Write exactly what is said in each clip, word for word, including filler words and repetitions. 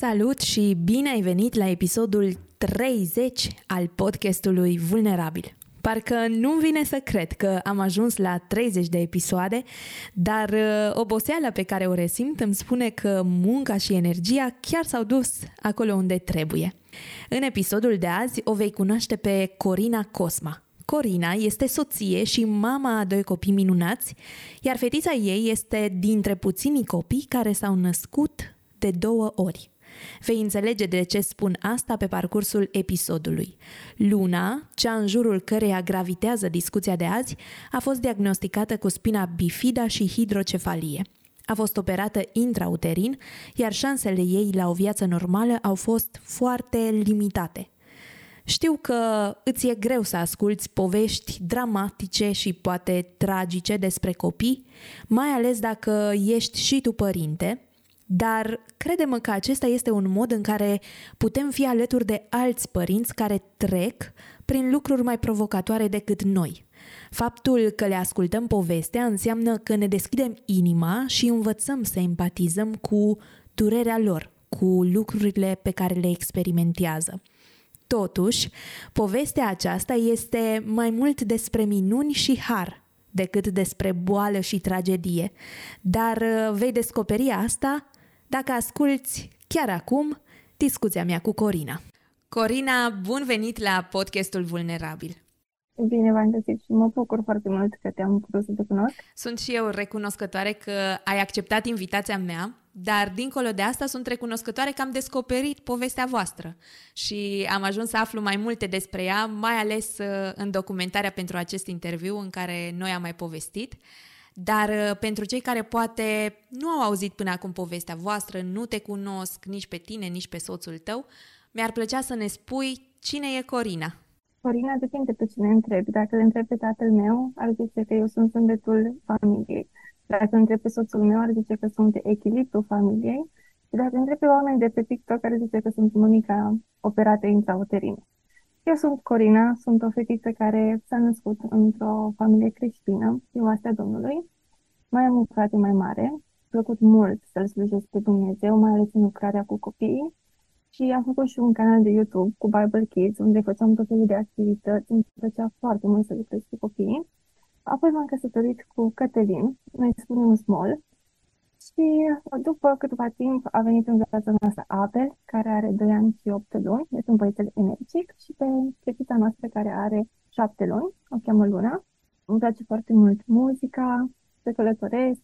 Salut și bine ai venit la episodul treizeci al podcastului Vulnerabil. Parcă nu-mi vine să cred că am ajuns la treizeci de episoade, dar oboseala pe care o resimt îmi spune că munca și energia chiar s-au dus acolo unde trebuie. În episodul de azi o vei cunoaște pe Corina Cosma. Corina este soție și mama a doi copii minunați, iar fetița ei este dintre puținii copii care s-au născut de două ori. Vei înțelege de ce spun asta pe parcursul episodului. Luna, cea în jurul căreia gravitează discuția de azi, a fost diagnosticată cu spina bifida și hidrocefalie. A fost operată intrauterin, iar șansele ei la o viață normală au fost foarte limitate. Știu că îți e greu să asculți povești dramatice și poate tragice despre copii, mai ales dacă ești și tu părinte, dar crede-mă că acesta este un mod în care putem fi alături de alți părinți care trec prin lucruri mai provocatoare decât noi. Faptul că le ascultăm povestea înseamnă că ne deschidem inima și învățăm să empatizăm cu durerea lor, cu lucrurile pe care le experimentează. Totuși, povestea aceasta este mai mult despre minuni și har decât despre boală și tragedie, dar vei descoperi asta dacă asculți chiar acum discuția mea cu Corina. Corina, bun venit la podcastul Vulnerabil! Bine v-am găsit și mă bucur foarte mult că te-am putut să te cunosc. Sunt și eu recunoscătoare că ai acceptat invitația mea, dar dincolo de asta sunt recunoscătoare că am descoperit povestea voastră și am ajuns să aflu mai multe despre ea, mai ales în documentarea pentru acest interviu în care noi am mai povestit. Dar pentru cei care poate nu au auzit până acum povestea voastră, nu te cunosc nici pe tine, nici pe soțul tău, mi-ar plăcea să ne spui cine e Corina. Corina depinde pe cine întrebi. Dacă îl întrebi pe tatăl meu, ar zice că eu sunt sâmbetul familiei. Dacă îl întrebi pe soțul meu, ar zice că sunt echilibrul familiei. Și dacă îl întrebi pe oameni de pe TikTok, ar zice că sunt mămica operată intrauterină. Eu sunt Corina, sunt o fetiță care s-a născut într-o familie creștină, Oastea Domnului. Mai am un frate mai mare, mi-a plăcut mult să-L slujesc pe Dumnezeu, mai ales în lucrarea cu copiii. Și am făcut și un canal de YouTube cu Bible Kids, unde făceam tot felul de activități, îmi plăcea foarte mult să lucrez cu copiii. Apoi m-am căsătorit cu Cătălin, noi spunem Small, și după câtva timp a venit în viața noastră Abel, care are doi ani și opt luni, este un băiețel energic, și pe fetița noastră care are șapte luni, o cheamă Luna. Îmi place foarte mult muzica, se călătoresc,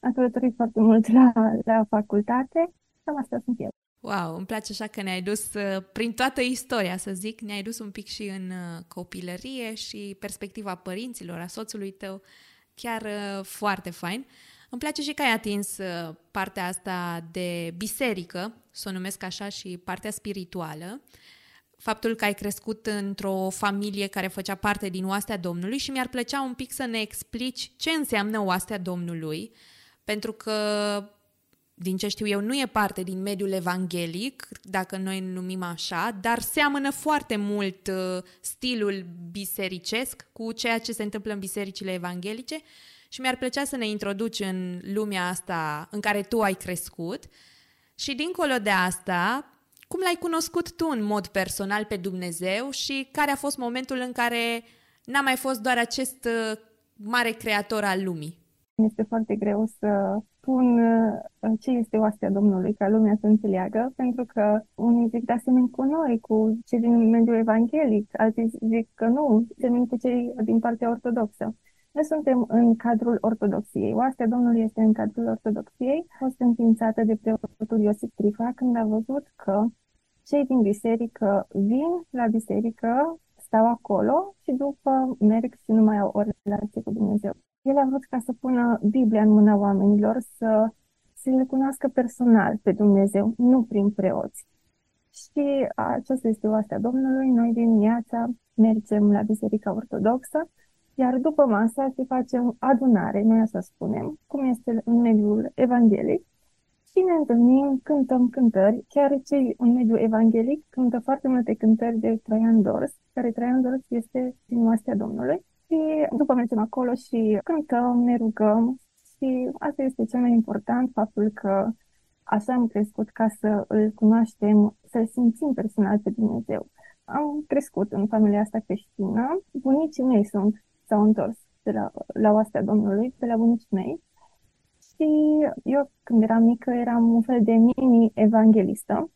am călătorit foarte mult la, la facultate, cam asta sunt eu. Wow, îmi place așa că ne-ai dus prin toată istoria, să zic, ne-ai dus un pic și în copilărie și perspectiva părinților, a soțului tău, chiar foarte fain. Îmi place și că ai atins partea asta de biserică, să o numesc așa, și partea spirituală. Faptul că ai crescut într-o familie care făcea parte din Oastea Domnului și mi-ar plăcea un pic să ne explici ce înseamnă Oastea Domnului, pentru că din ce știu eu, nu e parte din mediul evanghelic, dacă noi îl numim așa, dar seamănă foarte mult stilul bisericesc cu ceea ce se întâmplă în bisericile evanghelice și mi-ar plăcea să ne introduci în lumea asta în care tu ai crescut și dincolo de asta, cum l-ai cunoscut tu în mod personal pe Dumnezeu și care a fost momentul în care n-a mai fost doar acest mare creator al lumii? Este foarte greu să spun ce este Oastea Domnului, ca lumea să înțeleagă, pentru că unii zic, da, semeni cu noi, cu cei din mediul evanghelic, alții zic că nu, semeni cu cei din partea ortodoxă. Noi suntem în cadrul ortodoxiei. Oastea Domnului este în cadrul ortodoxiei. A fost înființată de preotul Iosif Trifa când a văzut că cei din biserică vin la biserică, stau acolo și după merg și nu mai au o relație cu Dumnezeu. El a vrut ca să pună Biblia în mâna oamenilor, să, le cunoască personal pe Dumnezeu, nu prin preoți. Și aceasta este Oastea Domnului. Noi dimineața mergem la Biserica Ortodoxă, iar după masă se face o adunare, noi așa spunem, cum este în mediul evanghelic. Și ne întâlnim, cântăm cântări, chiar cei în mediul evanghelic cântă foarte multe cântări de Traian Dors, care Traian Dors este din Oastea Domnului. Și după mergem acolo și cântăm, ne rugăm și asta este cel mai important, faptul că așa am crescut ca să îl cunoaștem, să-l simțim personal pe Dumnezeu. Am crescut în familia asta creștină, bunicii mei sunt, s-au întors de la, la Oastea Domnului, de la bunicii mei. Și eu, când eram mică, eram un fel de mini-evanghelistă.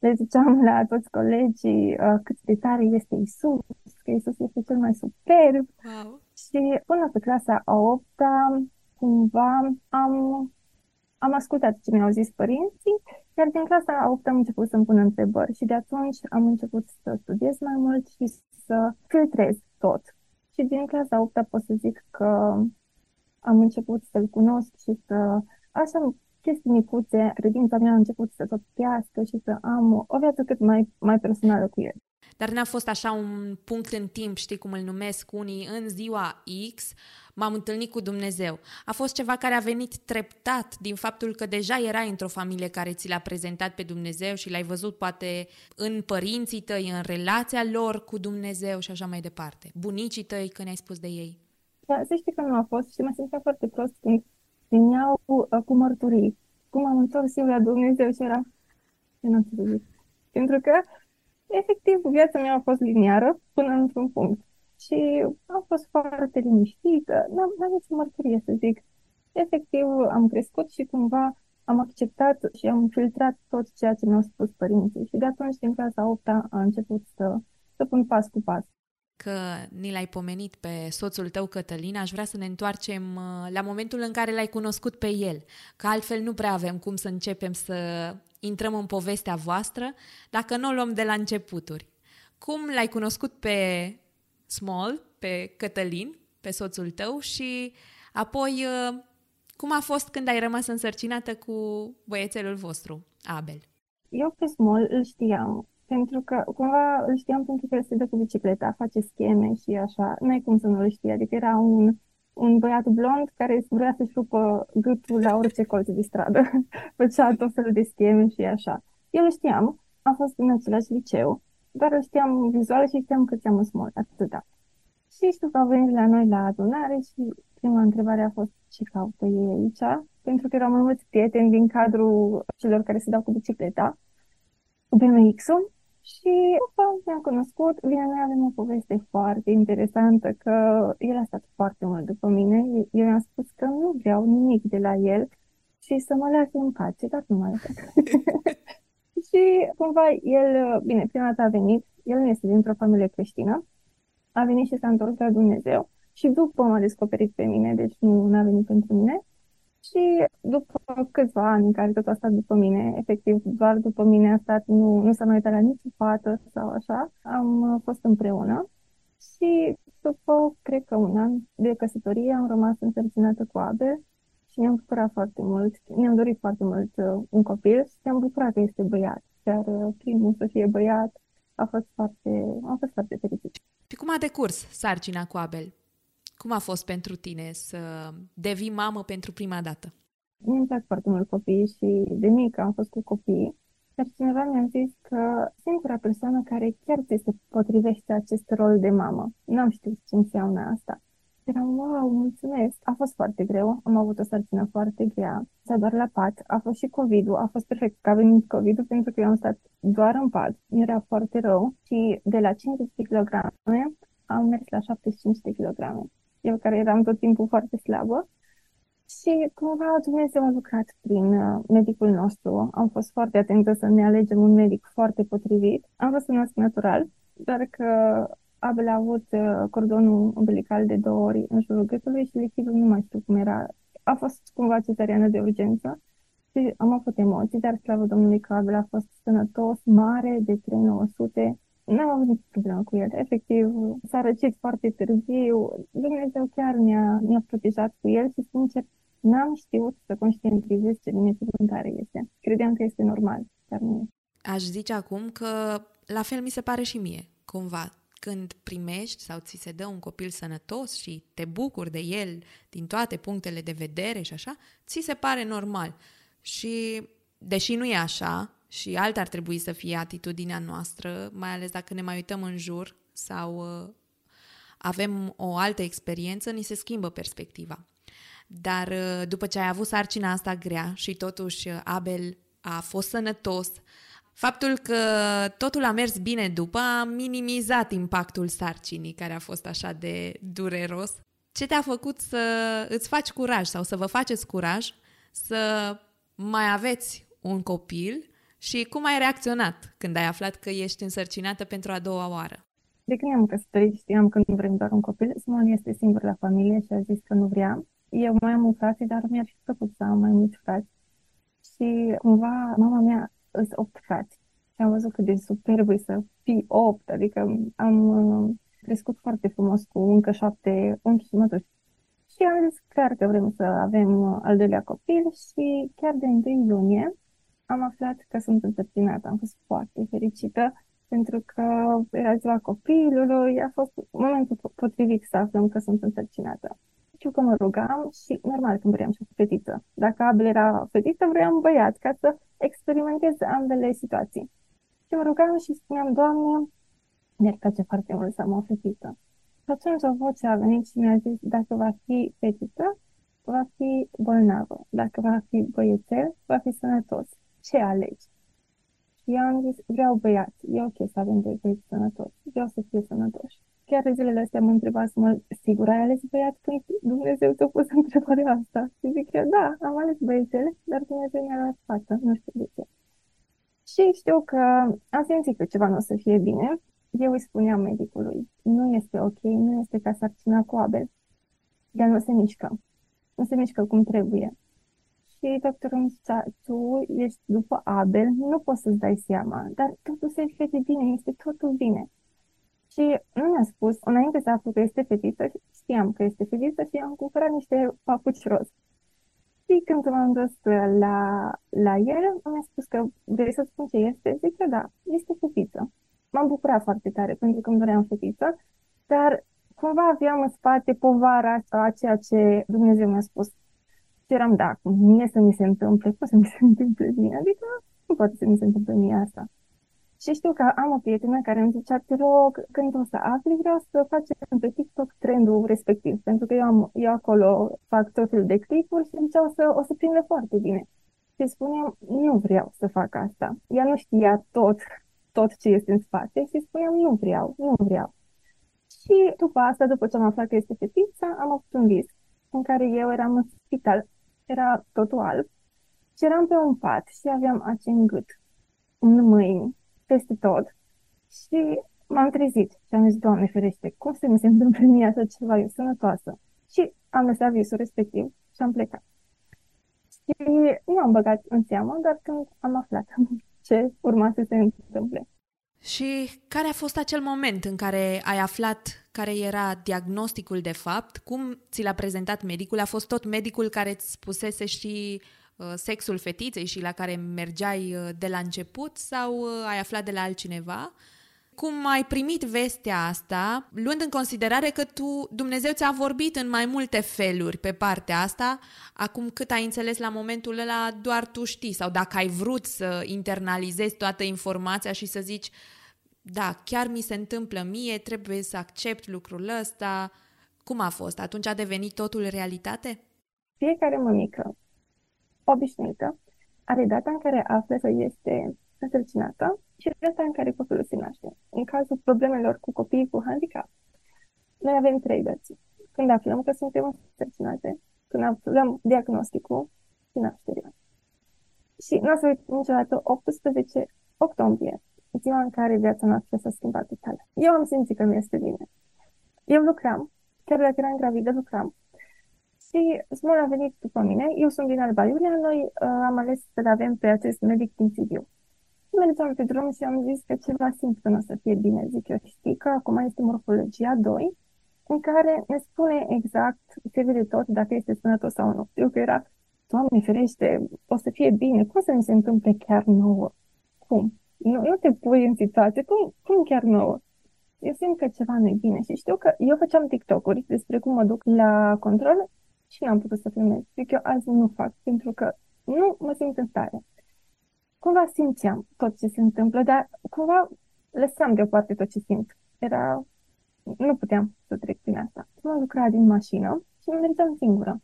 Le ziceam la toți colegii uh, cât de tare este Iisus, că Iisus este cel mai superb. Wow. Și până pe clasa a opta, cumva, am, am ascultat ce mi-au zis părinții, iar din clasa a opta am început să-mi pun întrebări. Și de atunci am început să studiez mai mult și să filtrez tot. Și din clasa a opta pot să zic că am început să-l cunosc și să, așa, chestii micuțe, credința mea a început să topească și să am o viață cât mai, mai personală cu el. Dar n-a fost așa un punct în timp, știi cum îl numesc unii, în ziua X m-am întâlnit cu Dumnezeu. A fost ceva care a venit treptat din faptul că deja erai într-o familie care ți l-a prezentat pe Dumnezeu și l-ai văzut poate în părinții tăi, în relația lor cu Dumnezeu și așa mai departe. Bunicii tăi, când ai spus de ei. Dar să știi că nu a fost și mă simțeam foarte prost când veneau cu, cu mărturii. Cum am întors eu la Dumnezeu și era... Eu n-am zis. Pentru că, efectiv, viața mea a fost liniară până într-un punct. Și am fost foarte liniștită, n-am, n-am nici mărturie să zic. Efectiv, am crescut și cumva am acceptat și am filtrat tot ceea ce mi-au spus părinții. Și de atunci, din clasa a opta, a început să, să pun pas cu pas. Că ni l-ai pomenit pe soțul tău, Cătălin, aș vrea să ne întoarcem la momentul în care l-ai cunoscut pe el, că altfel nu prea avem cum să începem să intrăm în povestea voastră dacă nu o luăm de la începuturi. Cum l-ai cunoscut pe Small, pe Cătălin, pe soțul tău și apoi cum a fost când ai rămas însărcinată cu băiețelul vostru, Abel? Eu pe Small îl știam. Pentru că, cumva, îl știam pentru că el se dă cu bicicleta, face scheme și așa. N-ai cum să nu îl știi. Adică era un, un băiat blond care vrea să-și rupă gâtul la orice colț de stradă. Făcea tot felul de scheme și așa. Eu îl știam, am fost în același liceu, dar îl știam vizual și știam că ți-am Small, atâta. Și știu că au venit la noi la adunare și prima întrebare a fost ce caută ei aici? Pentru că erau mai mulți prieteni din cadrul celor care se dau cu bicicleta, cu B M X-ul. Și după ne-am cunoscut, bine, noi avem o poveste foarte interesantă, că el a stat foarte mult după mine. Eu i-am spus că nu vreau nimic de la el și să mă lase în pace, dar nu mă lase. Și cumva el, bine, prima dată a venit, el nu este dintr-o familie creștină, a venit și s-a întors la Dumnezeu și după m-a descoperit pe mine, deci nu a venit pentru mine. Și după câțiva ani în care tot a stat după mine, efectiv doar după mine a stat, nu, nu s-a mai uitat la nici fată sau așa, am fost împreună și după, cred că un an de căsătorie, am rămas însărcinată cu Abel și ne-am bucurat foarte mult, ne-am dorit foarte mult un copil și ne-am bucurat că este băiat, iar primul să fie băiat a fost foarte, a fost foarte fericit. Și cum a decurs sarcina cu Abel? Cum a fost pentru tine să devii mamă pentru prima dată? Mi-mi plac foarte mult copiii și de mică am fost cu copiii, dar cineva mi-a zis că singura persoană care chiar ți se potrivește acest rol de mamă. N-am știut ce înseamnă asta. Eram, wow, mulțumesc! A fost foarte greu, am avut o sarcină foarte grea, s-a doar la pat, a fost și COVID-ul, a fost perfect că a venit COVID-ul pentru că eu am stat doar în pat, mi-era foarte rău și de la cincizeci de kilograme am mers la șaptezeci și cinci de kilograme. Eu care eram tot timpul foarte slabă și cumva Dumnezeu a lucrat prin uh, medicul nostru. Am fost foarte atentă să ne alegem un medic foarte potrivit. Am vrut să nasc natural, doar că Abel a avut uh, cordonul umbilical de două ori în jurul gâtului și lichidul nu mai știu cum era. A fost cumva cezariană de urgență și am avut emoții, dar slavă Domnului că Abel a fost sănătos, mare, de trei sute nouă sute, n-am avut nicio problemă cu el, efectiv s-a răcit foarte târziu. Dumnezeu chiar ne-a, ne-a protejat cu el și, sincer, n-am știut să conștientizez ce binecuvântare este. Credeam că este normal, dar nu. Aș zice acum că la fel mi se pare și mie, cumva. Când primești sau ți se dă un copil sănătos și te bucuri de el din toate punctele de vedere și așa, ți se pare normal. Și, deși nu e așa, și alta ar trebui să fie atitudinea noastră, mai ales dacă ne mai uităm în jur sau uh, avem o altă experiență, ni se schimbă perspectiva. Dar uh, după ce ai avut sarcina asta grea și totuși Abel a fost sănătos, faptul că totul a mers bine după a minimizat impactul sarcinii, care a fost așa de dureros. Ce te-a făcut să îți faci curaj sau să vă faceți curaj să mai aveți un copil și cum ai reacționat când ai aflat că ești însărcinată pentru a doua oară? De când am căsătorit știam că nu vrem doar un copil. Small este singur la familie și a zis că nu vrea. Eu mai am un frate, dar mi-ar fi plăcut să am mai mulți frați. Și cumva mama mea sunt opt frați. Și am văzut cât de superb e să fii opt. Adică am crescut foarte frumos cu încă șapte unchi și mătuși. Și am zis clar că vrem să avem al doilea copil și chiar de întâi iunie am aflat că sunt însărcinată. Am fost foarte fericită pentru că era ziua copilului. A fost momentul potrivit să aflăm că sunt însărcinată. Știu că mă rugam și normal că vreau și o fetiță. Dacă Abel era fetiță, vreau un băiat ca să experimentez ambele situații. Și mă rugam și spuneam, Doamne, mi-ar place foarte mult să am o fetiță. Și atunci o voce a venit și mi-a zis, dacă va fi fetiță, va fi bolnavă. Dacă va fi băiețel, va fi sănătos. Ce alegi? Și eu am zis, vreau băiat. E ok să avem doi băieți sănătoși. Vreau să fiu sănătoși. Chiar zilele astea mă întreba să mă sigur ai ales băiat când Dumnezeu ți-a pus întrebarea asta. Și zic eu, da, am ales băiețele, dar Dumnezeu mi-a luat față, nu știu de ce. Și știu că am simțit că ceva nu o să fie bine. Eu îi spuneam medicului, nu este ok, nu este ca sarcina cu Abel, dar nu se mișcă. Nu se mișcă cum trebuie. Și doctorul îmi zicea, tu ești după Abel, nu poți să-ți dai seama, dar totul se vede bine, este totul bine. Și nu mi-a spus, înainte să aflu că este fetiță, știam că este fetiță și am cumpărat niște papuci roz. Și când m-am dus la, la el, mi-a spus că vrei să spun ce este? Zic că da, este fetiță. M-am bucurat foarte tare pentru că îmi doream fetiță, dar cumva aveam în spate povara a ceea ce Dumnezeu mi-a spus. Și eram, da, mie să mi se întâmple, poate să mi se întâmple mie, adică nu poate să mi se întâmple mie asta. Și știu că am o prietenă care îmi zicea, te rog, când o să afli, vreau să facem pe TikTok trendul respectiv, pentru că eu, am, eu acolo fac tot felul de clipuri și îmi zicea, o să, o să prinde foarte bine. Și spuneam, nu vreau să fac asta. Ea nu știa tot, tot ce este în spate și spuneam, nu vreau, nu vreau. Și după asta, după ce am aflat că este fetița, am avut un vis în care eu eram în spital, era totul alb, și eram pe un pat și aveam aci în gât, în mâini, peste tot. Și m-am trezit și am zis, Doamne ferește, cum să mi se întâmplă mie așa ceva, eu sănătoasă. Și am lăsat visul respectiv și am plecat. Și nu am băgat în seamă, dar când am aflat ce urma să se întâmple. Și care a fost acel moment în care ai aflat care era diagnosticul de fapt? Cum ți l-a prezentat medicul? A fost tot medicul care îți spusese și sexul fetiței și la care mergeai de la început sau ai aflat de la altcineva? Cum ai primit vestea asta, luând în considerare că tu, Dumnezeu ți-a vorbit în mai multe feluri pe partea asta, acum cât ai înțeles la momentul ăla doar tu știi, sau dacă ai vrut să internalizezi toată informația și să zici, da, chiar mi se întâmplă mie, trebuie să accept lucrul ăsta. Cum a fost? Atunci a devenit totul realitate? Fiecare mămică obișnuită are data în care află că este însărcinată și data în care copilul se naște. În cazul problemelor cu copiii cu handicap, noi avem trei dăți. Când aflăm că suntem însărcinate, când aflăm diagnosticul și nașterea. Și nu o să uit niciodată optsprezece octombrie, ziua în care viața noastră s-a schimbat total. Eu am simțit că nu este bine. Eu lucram, chiar dacă eram gravidă, lucram. Și Small a venit după mine, eu sunt din Alba Iulia, noi uh, am ales să-l avem pe acest medic din Sibiu. Mi-a mergeam pe drum și am zis că ceva simt că nu o să fie bine. Zic eu, știi că acum este morfologia doi, în care ne spune exact, se vede tot, dacă este sănătos sau nu. Eu că era, Doamne ferește, o să fie bine, cum să mi se întâmple chiar nouă? Cum? Nu, nu te pui în situație, cum, cum chiar nouă? Eu simt că ceva nu e bine și știu că eu făceam TikTok-uri despre cum mă duc la control și n-am putut să filmez. Zic eu, azi nu fac, pentru că nu mă simt în stare. Cumva simțeam tot ce se întâmplă, dar cumva lăsam deoparte tot ce simt. Era... nu puteam să trec prin asta. M-am lucrat din mașină și mă mergeam singură.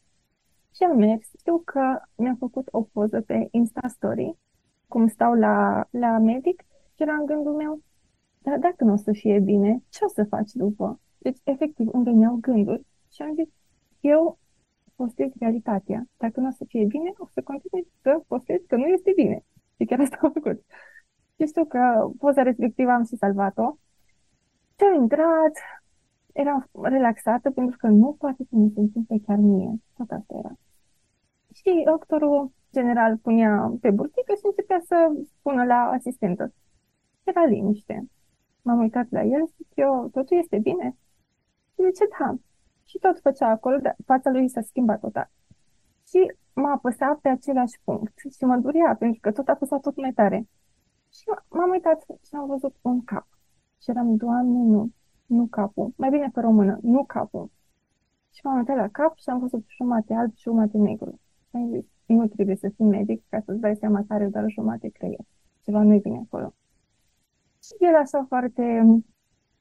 Și am mers. Știu că mi-am făcut o poză pe Insta Story, cum stau la, la medic, și era în gândul meu, dar dacă nu o să fie bine, ce o să faci după? Deci, efectiv, îmi veneau gânduri și am zis, eu postez realitatea. Dacă nu o să fie bine, o să continui să postez că nu este bine. Și chiar asta am făcut. Și știu că poza respectivă am și salvat-o. Și am intrat, eram relaxată pentru că nu poate să mi se întâmple chiar mie. Tot asta era. Și doctorul general punea pe burtică și începea să spună la asistentă. Era liniște. M-am uitat la el și eu, totul este bine? Și zice, da. Și tot făcea acolo, dar fața lui s-a schimbat total. Și m-a apăsat pe același punct și mă durea pentru că tot a apăsat tot mai tare. Și m-am uitat și am văzut un cap. Și eram, Doamne, nu, nu capul. Mai bine pe română, nu capul. Și m-am uitat la cap și am văzut jumate alb și jumate negru. Și am zis, nu trebuie să fii medic ca să-ți dai seama că are doar jumate creier. Ceva nu-i bine acolo. Și el așa foarte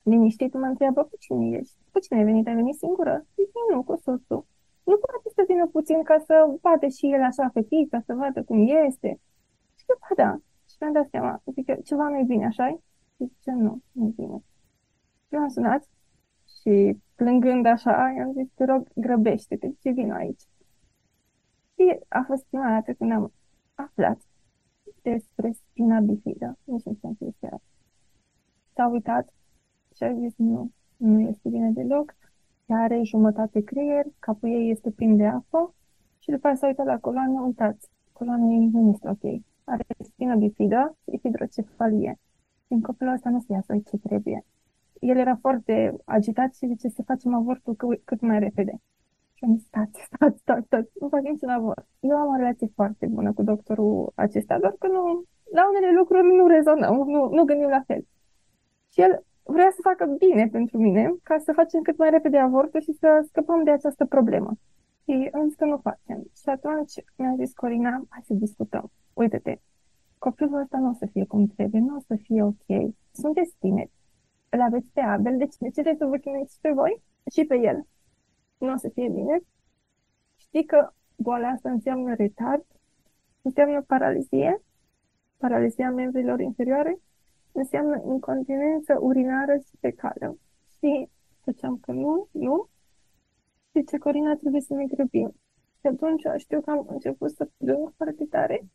liniștit mă întreabă, cu cine ești? Cu cine ai venit? Ai venit singură? Zic, nu, cu soțul. Nu poate să vină puțin ca să bate și el așa fetița, să vadă cum este. Și eu, ba da. Și mi-am dat seama, zic eu, ceva nu-i bine, așa-i? Și zice, nu, nu-i bine. Eu am sunat și plângând așa, i-am zis, te rog, grăbește-te și vino aici. Și a fost prima dată când am aflat despre spina bifida. Nici nu știam ce este. S-a uitat și a zis, nu, nu este bine deloc. Ea are jumătate creier, capul ei este plin de apă și după aceea s-a uitat la coloană, uitați, coloana ei nu este ok. Are spina bifida și hidrocefalie. Din copilul ăsta nu se iasă ce trebuie. El era foarte agitat și zice, să facem avortul cât mai repede. Și am zis, stați, stați, stați, stați, nu fac niciun avort. Eu am o relație foarte bună cu doctorul acesta, doar că nu, la unele lucruri nu rezonăm, nu, nu gândim la fel. Și el vrea să facă bine pentru mine, ca să facem cât mai repede avortul și să scăpăm de această problemă. Și am zis că nu facem. Și atunci mi-a zis Corina, hai să discutăm. Uite-te, copilul ăsta nu o să fie cum trebuie, nu o să fie ok. Sunteți tineri, îl aveți pe Abel, deci ne cereți să vă chinuiți pe voi și pe el. Nu o să fie bine. Știi că boala asta înseamnă retard, înseamnă paralizie, paralizia membrilor inferioare, înseamnă incontinență urinară și fecală. Și făceam că nu, nu. Și ce, Corina, trebuie să ne grăbim. Și atunci știu că am început să plâng foarte tare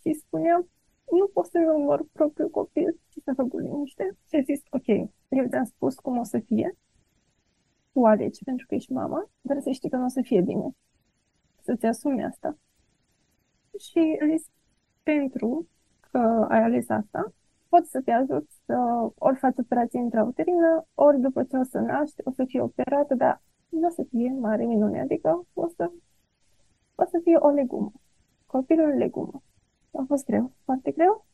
și spuneam, nu pot să-mi omor propriul copil și să fac liniște. Și a zis, ok, eu ți-am spus cum o să fie. Tu alegi, pentru că ești mama, dar să știi că nu o să fie bine. Să-ți asumi asta. Și a zis, pentru că ai ales asta, pot să te ajut să ori faci operație intrauterină, ori după ce o să naști, o să fie operată, dar nu o să fie mare minune, adică o să, o să fie o legumă. Copilul legumă. A fost greu, foarte greu.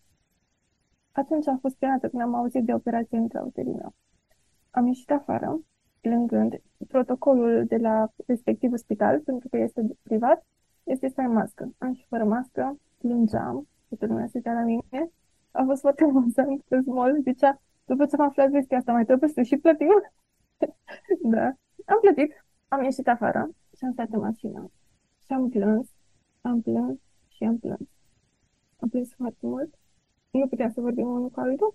Atunci a fost prima dată când am auzit de operație intrauterină. Am ieșit afară, plângând. Protocolul de la respectivul spital, pentru că este privat, este să ai mască. Am și fără mască, plângeam, toată lumea se uita la mine. A fost foarte amuzant că Small zicea, după ce am aflat vestia asta, mai trebuie să și plătim. Da. Am plătit, am ieșit afară și am stat în mașină. Și am plâns, am plâns și am plâns. Am plâns foarte mult. Nu puteam să vorbim unul cu altul.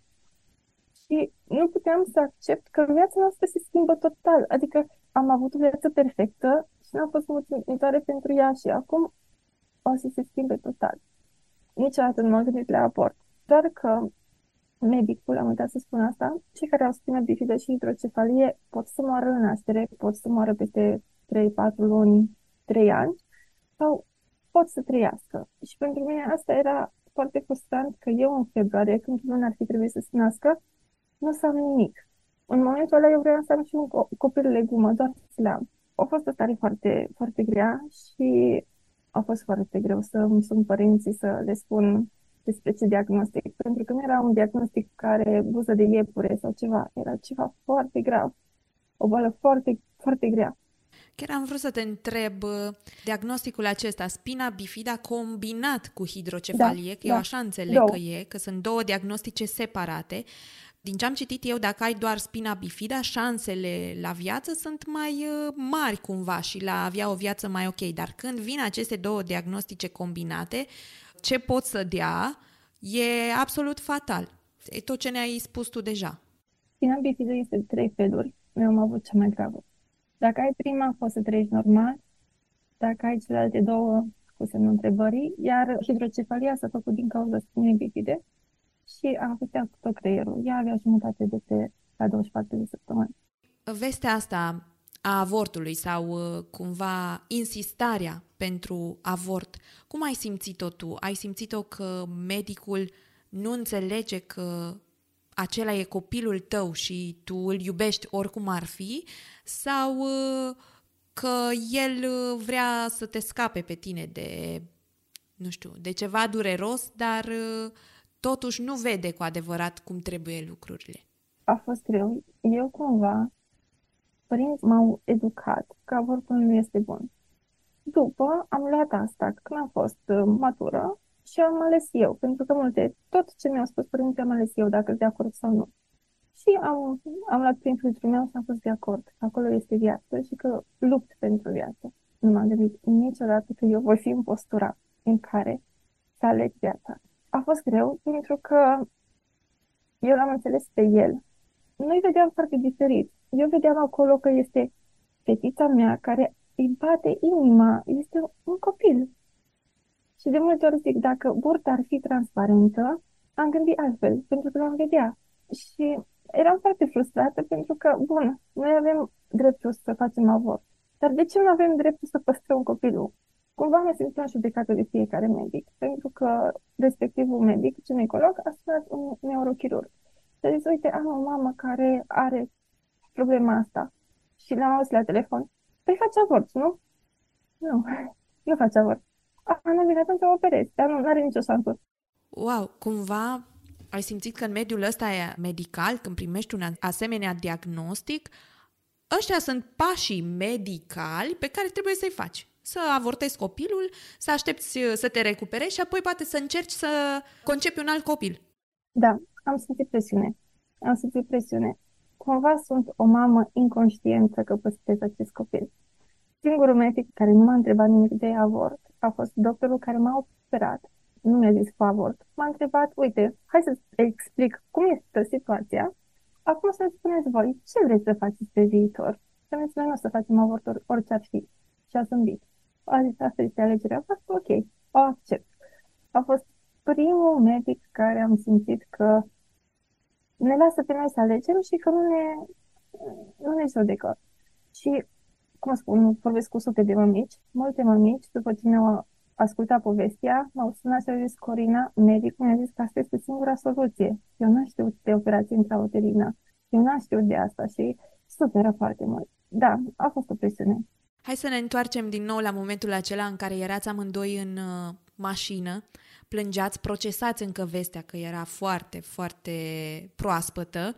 Și nu puteam să accept că viața noastră se schimbă total. Adică am avut o viață perfectă și n-am fost mulțumitoare pentru ea și acum o să se schimbe total. Niciodată nu m-am gândit la aport. Doar că medicul, am uitat să spun asta, cei care au spina bifidă și hidrocefalie pot să moară în naștere, pot să moară peste trei, patru luni, trei ani sau pot să trăiască. Și pentru mine asta era foarte frustrant că eu în februarie, când Luna ar fi trebuit să se nască, nu s-am nimic. În momentul ăla eu vreau să am și un copil legumă, doar să le am. A fost o stare foarte, foarte grea și a fost foarte greu să-mi sun părinții să le spun despre ce diagnostic, pentru că nu era un diagnostic care buză de iepure sau ceva, era ceva foarte grav, o boală foarte, foarte grea. Chiar am vrut să te întreb, diagnosticul acesta, spina bifida combinat cu hidrocefalie, da, că eu da. așa înțeleg două. că e, că sunt două diagnostice separate. Din ce am citit eu, dacă ai doar spina bifida, șansele la viață sunt mai mari cumva și la avea o viață mai ok. Dar când vin aceste două diagnostice combinate, ce pot să dea e absolut fatal. E tot ce ne-ai spus tu deja. Spina bifida este de trei feluri. Eu am avut cea mai gravă. Dacă ai prima, poți să trăiești normal. Dacă ai celelalte două, cu semnul întrebării. Iar hidrocefalia s-a făcut din cauza spinei bifide și a afectat tot creierul. Ea avea jumătate de pe la douăzeci și patru de săptămâni. Vestea asta a avortului sau cumva insistarea pentru avort, cum ai simțit-o tu? Ai simțit-o că medicul nu înțelege că acela e copilul tău și tu îl iubești oricum ar fi, sau că el vrea să te scape pe tine de, nu știu, de ceva dureros, dar totuși nu vede cu adevărat cum trebuie lucrurile? A fost greu. Eu cumva, părinții m-au educat că avortul nu este bun. După am luat asta, când am fost matură, și am ales eu, pentru că multe, tot ce mi-au spus părintele am ales eu, dacă sunt de acord sau nu. Și am, am luat prin filtrul meu și am fost de acord, că acolo este viață și că lupt pentru viață. Nu m-am gândit niciodată că eu voi fi în postura în care să aleg viața. A fost greu, pentru că eu l-am înțeles pe el. Noi vedeam foarte diferit. Eu vedeam acolo că este fetița mea care îi bate inima, este un copil. Și de multe ori zic, dacă burta ar fi transparentă, am gândit altfel, pentru că l-am vedea. Și eram foarte frustrată pentru că, bun, noi avem dreptul să facem avort. Dar de ce nu avem dreptul să păstrăm copilul? Cumva mă simțeam judecată de fiecare medic, pentru că respectivul medic, ginecolog, a sunat un neurochirurg. Și a zis, uite, am o mamă care are problema asta. Și l-am auzit la telefon. Păi face avort, nu? Nu, nu face avort. Ana, bine, atunci o operezi, dar nu are nicio șansă. Wow, cumva ai simțit că în mediul ăsta medical, când primești un asemenea diagnostic, ăștia sunt pașii medicali pe care trebuie să-i faci. Să avortezi copilul, să aștepți să te recuperezi și apoi poate să încerci să concepi un alt copil. Da, am simțit presiune. Am simțit presiune. Cumva sunt o mamă inconștientă că păstrez acest copil. Singurul medic care nu m-a întrebat nimic de avort a fost doctorul care m-a operat, nu mi-a zis cu avort. M-a întrebat, uite, hai să explic cum este situația, acum să-mi spuneți voi ce vreți să faceți pe viitor. Să ne spunem, nu o să facem avorturi, orice ar fi. Și a zâmbit. A zis, asta este alegerea voastră, ok, o accept. A fost primul medic care am simțit că ne lasă pe noi să alegem și că nu ne, nu ne judecă. Și cum spun, vorbesc cu sute de mămici, multe mămici, după ce mi-au ascultat povestea, m-au sunat și au zis, Corina, medicul mi-a zis că asta este singura soluție. Eu nu știu de operație intrauterină, eu nu știu de asta și suferă foarte mult. Da, a fost o presiune. Hai să ne întoarcem din nou la momentul acela în care erați amândoi în uh, mașină, plângeați, procesați încă vestea că era foarte, foarte proaspătă.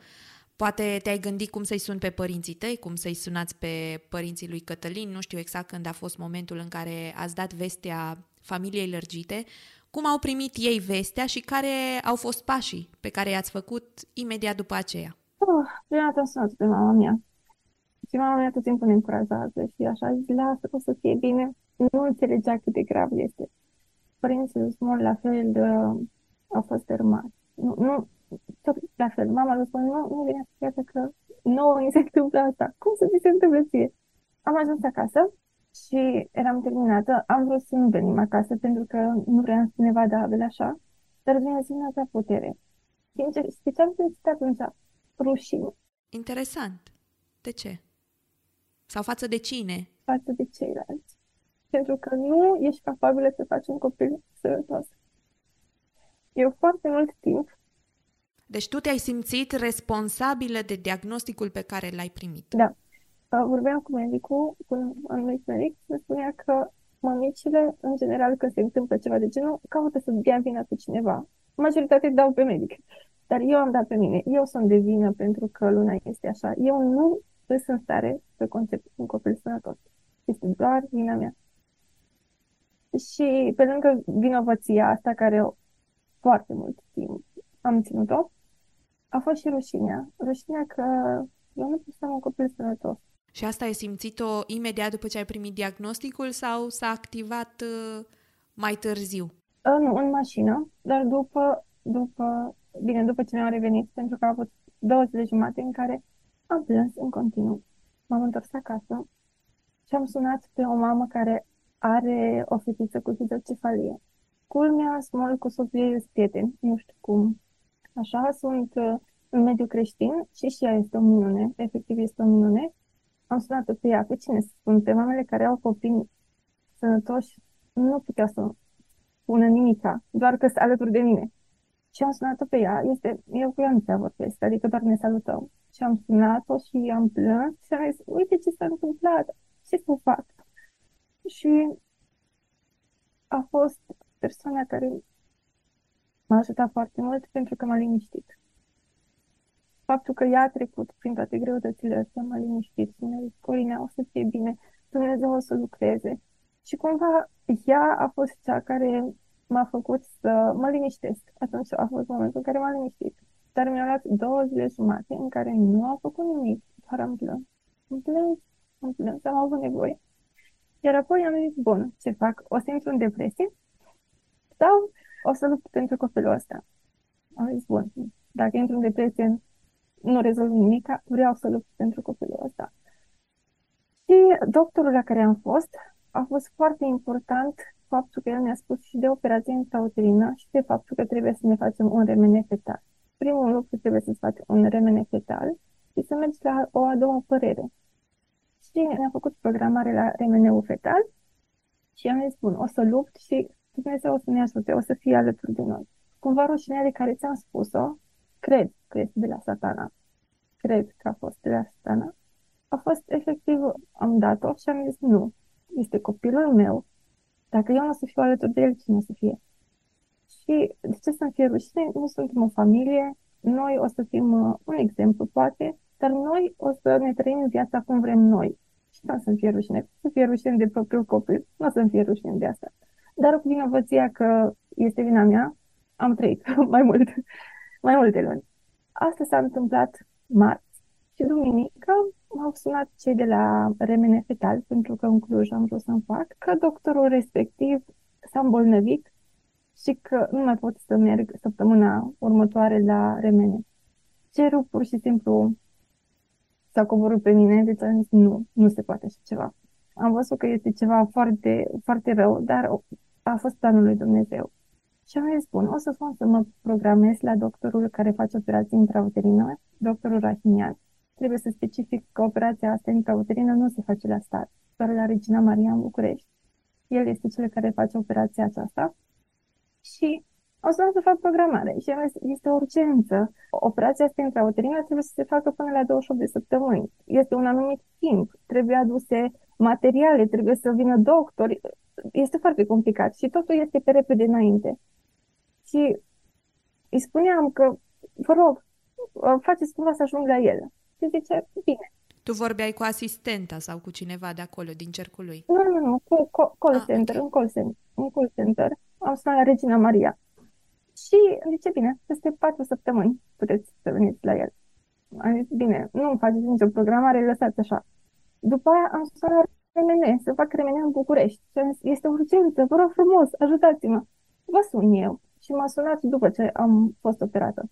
Poate te-ai gândit cum să-i suni pe părinții tăi, cum să-i sunați pe părinții lui Cătălin, nu știu exact când a fost momentul în care ați dat vestea familiei lărgite. Cum au primit ei vestea și care au fost pașii pe care i-ați făcut imediat după aceea? Oh, prima dată am sunat pe mama mea. Și mama mea tot timpul ne încurajează și așa zic, lasă, o să fie bine. Nu înțelegea cât de grav este. Părinții Small la fel au fost dermați. Nu, nu... Tot la fel, mama îmi spune, nu, nu vine să fie că nouă mi se întâmplă asta. Cum să mi se întâmplă ție? Am ajuns acasă și eram terminată. Am vrut să nu venim acasă pentru că nu vreau să ne vadă Abel așa, dar mi-a zis nu avea putere. Sincer, știi ce am simțit atunci? Rușine. Interesant. De ce? Sau față de cine? Față de ceilalți. Pentru că nu ești capabilă să faci un copil sănătos. eu foarte mult timp. Deci tu te-ai simțit responsabilă de diagnosticul pe care l-ai primit. Da. Vorbeam cu medicul, cu anumit medic, și spunea că mămicile, în general, când se întâmplă ceva de genul, caută să dea vina pe cineva. Majoritatea dau pe medic. Dar eu am dat pe mine. Eu sunt de vină pentru că Luna este așa. Eu nu sunt în stare să concep un copil sănătos. Este doar vina mea. Și pe lângă vinovăția asta, care foarte mult timp am ținut-o, a fost și rușinea. Rușinea că eu nu pot să am un copil sănătos. Și asta ai simțit-o imediat după ce ai primit diagnosticul sau s-a activat mai târziu? Nu, în mașină, dar după, după, bine, după ce mi-am revenit, pentru că am avut două zile jumate în care am plâns în continuu. M-am întors acasă și am sunat pe o mamă care are o fetiță cu hidrocefalie. Culmea, Small cu soția ei sunt prieteni, nu știu cum. Așa, sunt în mediul creștin și și ea este o minune, efectiv este o minune. Am sunat-o pe ea, pe cine să spun, pe mamele care au copii sănătoși, nu putea să pună nimica, doar că sunt alături de mine. Și am sunat-o pe ea, este, eu cu ea nu prea vorbesc, adică doar ne salutăm. Și am sunat-o și am plâns și am zis, uite ce s-a întâmplat, ce să fac? Și a fost persoana care m-a ajutat foarte mult pentru că m-a liniștit. Faptul că ea a trecut prin toate greutățile astea m-a liniștit. Mi-a zis, Corina, o să fie bine, Dumnezeu o să lucreze. Și cumva ea a fost cea care m-a făcut să mă liniștesc. Atunci a fost momentul în care m-a liniștit. Dar mi-au luat două zile jumate în care nu am făcut nimic, doar am plâns. Am plâns, am plâns, am avut nevoie. Iar apoi am zis, bun, ce fac? O să intru în depresie sau o să lupt pentru copilul ăsta? Am zis, bun, dacă intru în depresie, nu rezolv nimic, vreau să lupt pentru copilul ăsta. Și doctorul la care am fost, a fost foarte important faptul că el ne-a spus și de operație intrauterină și de faptul că trebuie să ne facem un remene fetal. Primul lucru, trebuie să-ți faci un remene fetal și să mergi la o a doua părere. Și ne-a făcut programare la remeneul fetal și am zis, bun, o să lupt și Dumnezeu o să ne ajute, o să fie alături de noi. Cumva rușinea de care ți-am spus-o, cred că este de la Satana, cred că a fost de la Satana, a fost efectiv, am dat-o și am zis, nu, este copilul meu, dacă eu nu o să fiu alături de el, cine o să fie? Și de ce să-mi fie rușine? Nu suntem o familie, noi o să fim un exemplu, poate, dar noi o să ne trăim viața cum vrem noi. Și nu o să-mi fie rușine, să fie rușine de propriul copil, nu o să-mi fie rușine de asta. Dar cu vinovăția că este vina mea, am trăit mai mult, mai multe luni. Asta s-a întâmplat marți și duminică m-au sunat cei de la remene fetal, pentru că în Cluj am vrut să-mi fac, că doctorul respectiv s-a îmbolnăvit și că nu mai pot să merg săptămâna următoare la remene. Cerul pur și simplu s-a coborât pe mine, deci am zis, nu, nu se poate așa ceva. Am văzut că este ceva foarte, foarte rău, dar a fost planul lui Dumnezeu. Și am zis, bun, o să spun să mă programez la doctorul care face operații intrauterină, doctorul Rahimian. Trebuie să specific că operația asta intrauterină nu se face la stat, doar la Regina Maria în București. El este cel care face operația aceasta. Și o să nu să fac programare. Și am zis, este o urgență. Operația asta intrauterină trebuie să se facă până la douăzeci și opt de săptămâni. Este un anumit timp. Trebuie aduse materiale, trebuie să vină doctori. Este foarte complicat și totul este pe repede înainte. Și îi spuneam că, vă rog, faceți cumva să ajung la el. Și zice, bine. Tu vorbeai cu asistenta sau cu cineva de acolo, din cercul lui? Nu, nu, nu, cu call ah, center, okay. un call center, un call center. Am sunat la Regina Maria. Și zice, bine, peste patru săptămâni puteți să veniți la el. Am zis, bine, nu faceți nicio programare, lăsați așa. După aia am sunat la remene, să fac remene în București. Și am zis, este urgență, vă rog frumos, ajutați-mă. Vă sun eu. Și m-a sunat după ce am fost operată.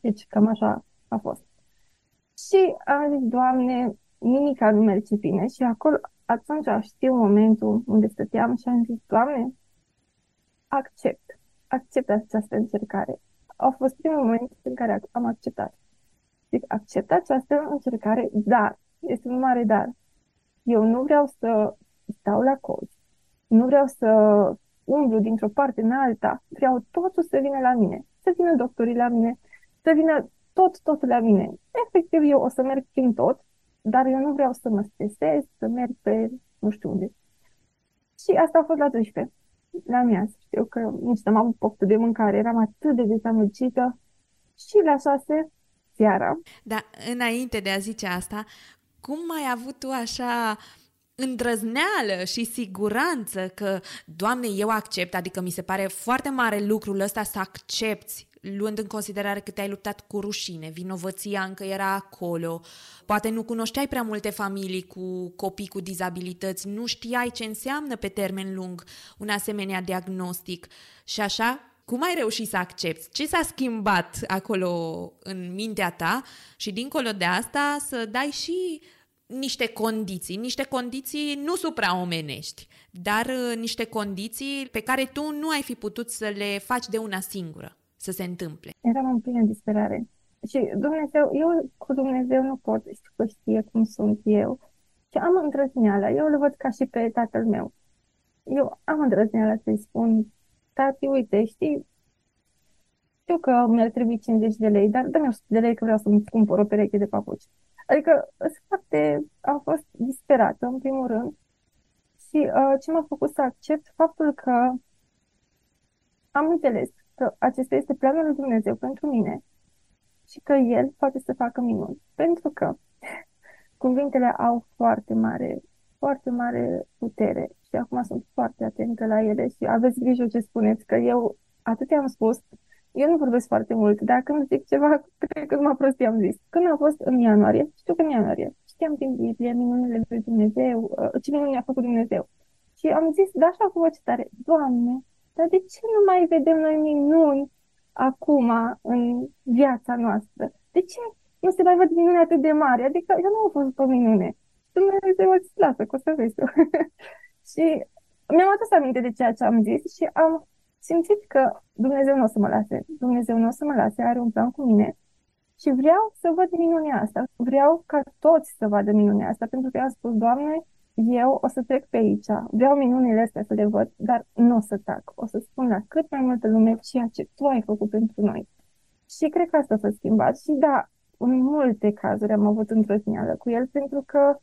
Deci cam așa a fost. Și am zis, Doamne, nimica nu merge bine. Și acolo, atunci știu momentul unde stăteam și am zis, Doamne, accept. Accept această încercare. A fost primul moment în care am acceptat. Zic, accept această încercare, dar, este un mare dar. Eu nu vreau să stau la cozi. Nu vreau să umblu dintr-o parte în alta, vreau totul să vină la mine, să vină doctorii la mine, să vină tot, totul la mine. Efectiv, eu o să merg prin tot, dar eu nu vreau să mă stresez, să merg pe nu știu unde. Și asta a fost la doisprezece, la miază. Știu că nici n-am avut poftă de mâncare, eram atât de dezamăgită. Și la șase seara. Dar înainte de a zice asta, cum ai avut tu așa îndrăzneală și siguranță că, Doamne, eu accept, adică mi se pare foarte mare lucrul ăsta să accepți, luând în considerare că te-ai luptat cu rușine, vinovăția încă era acolo, poate nu cunoșteai prea multe familii cu copii cu dizabilități, nu știai ce înseamnă pe termen lung un asemenea diagnostic și așa. Cum ai reușit să accepți? Ce s-a schimbat acolo în mintea ta și dincolo de asta să dai și niște condiții, niște condiții nu supraomenești, dar niște condiții pe care tu nu ai fi putut să le faci de una singură să se întâmple? Eram în plină disperare și Dumnezeu, eu cu Dumnezeu nu pot, știu că știe cum sunt eu și am îndrăzneala, eu le văd ca și pe tatăl meu. Eu am îndrăzneala să-i spun: tati, uite, știi, știu că mi-ar trebui cincizeci de lei, dar dă-mi o sută de lei că vreau să-mi cumpăr o pereche de papuci. Adică, foarte, am fost disperată, în primul rând, și uh, ce m-a făcut să accept faptul că am înțeles că acesta este planul lui Dumnezeu pentru mine și că El poate să facă minuni. Pentru că cuvintele au foarte mare, foarte mare putere. Și acum sunt foarte atentă la ele și aveți grijă ce spuneți, că eu atât am spus, eu nu vorbesc foarte mult, dar când zic ceva, cred că numai prostii am zis. Când a fost în ianuarie, știu că în ianuarie, știam din Biblie minunile lui Dumnezeu, ce minune a făcut Dumnezeu. Și am zis, da, așa cu voce tare: Doamne, dar de ce nu mai vedem noi minuni acum în viața noastră? De ce nu se mai văd minune atât de mari? Adică eu nu am văzut o minune. Dumnezeu a zis, lasă, că o să vezi tu. Și mi-am adus aminte de ceea ce am zis și am simțit că Dumnezeu nu o să mă lase. Dumnezeu nu o să mă lase, are un plan cu mine și vreau să văd minunea asta. Vreau ca toți să vadă minunea asta, pentru că eu am spus: Doamne, eu o să trec pe aici, vreau minunile astea să le văd, dar nu o să tac. O să spun la cât mai multă lume ceea ce Tu ai făcut pentru noi. Și cred că asta s-a schimbat și da, în multe cazuri am avut îndrăzneală cu El, pentru că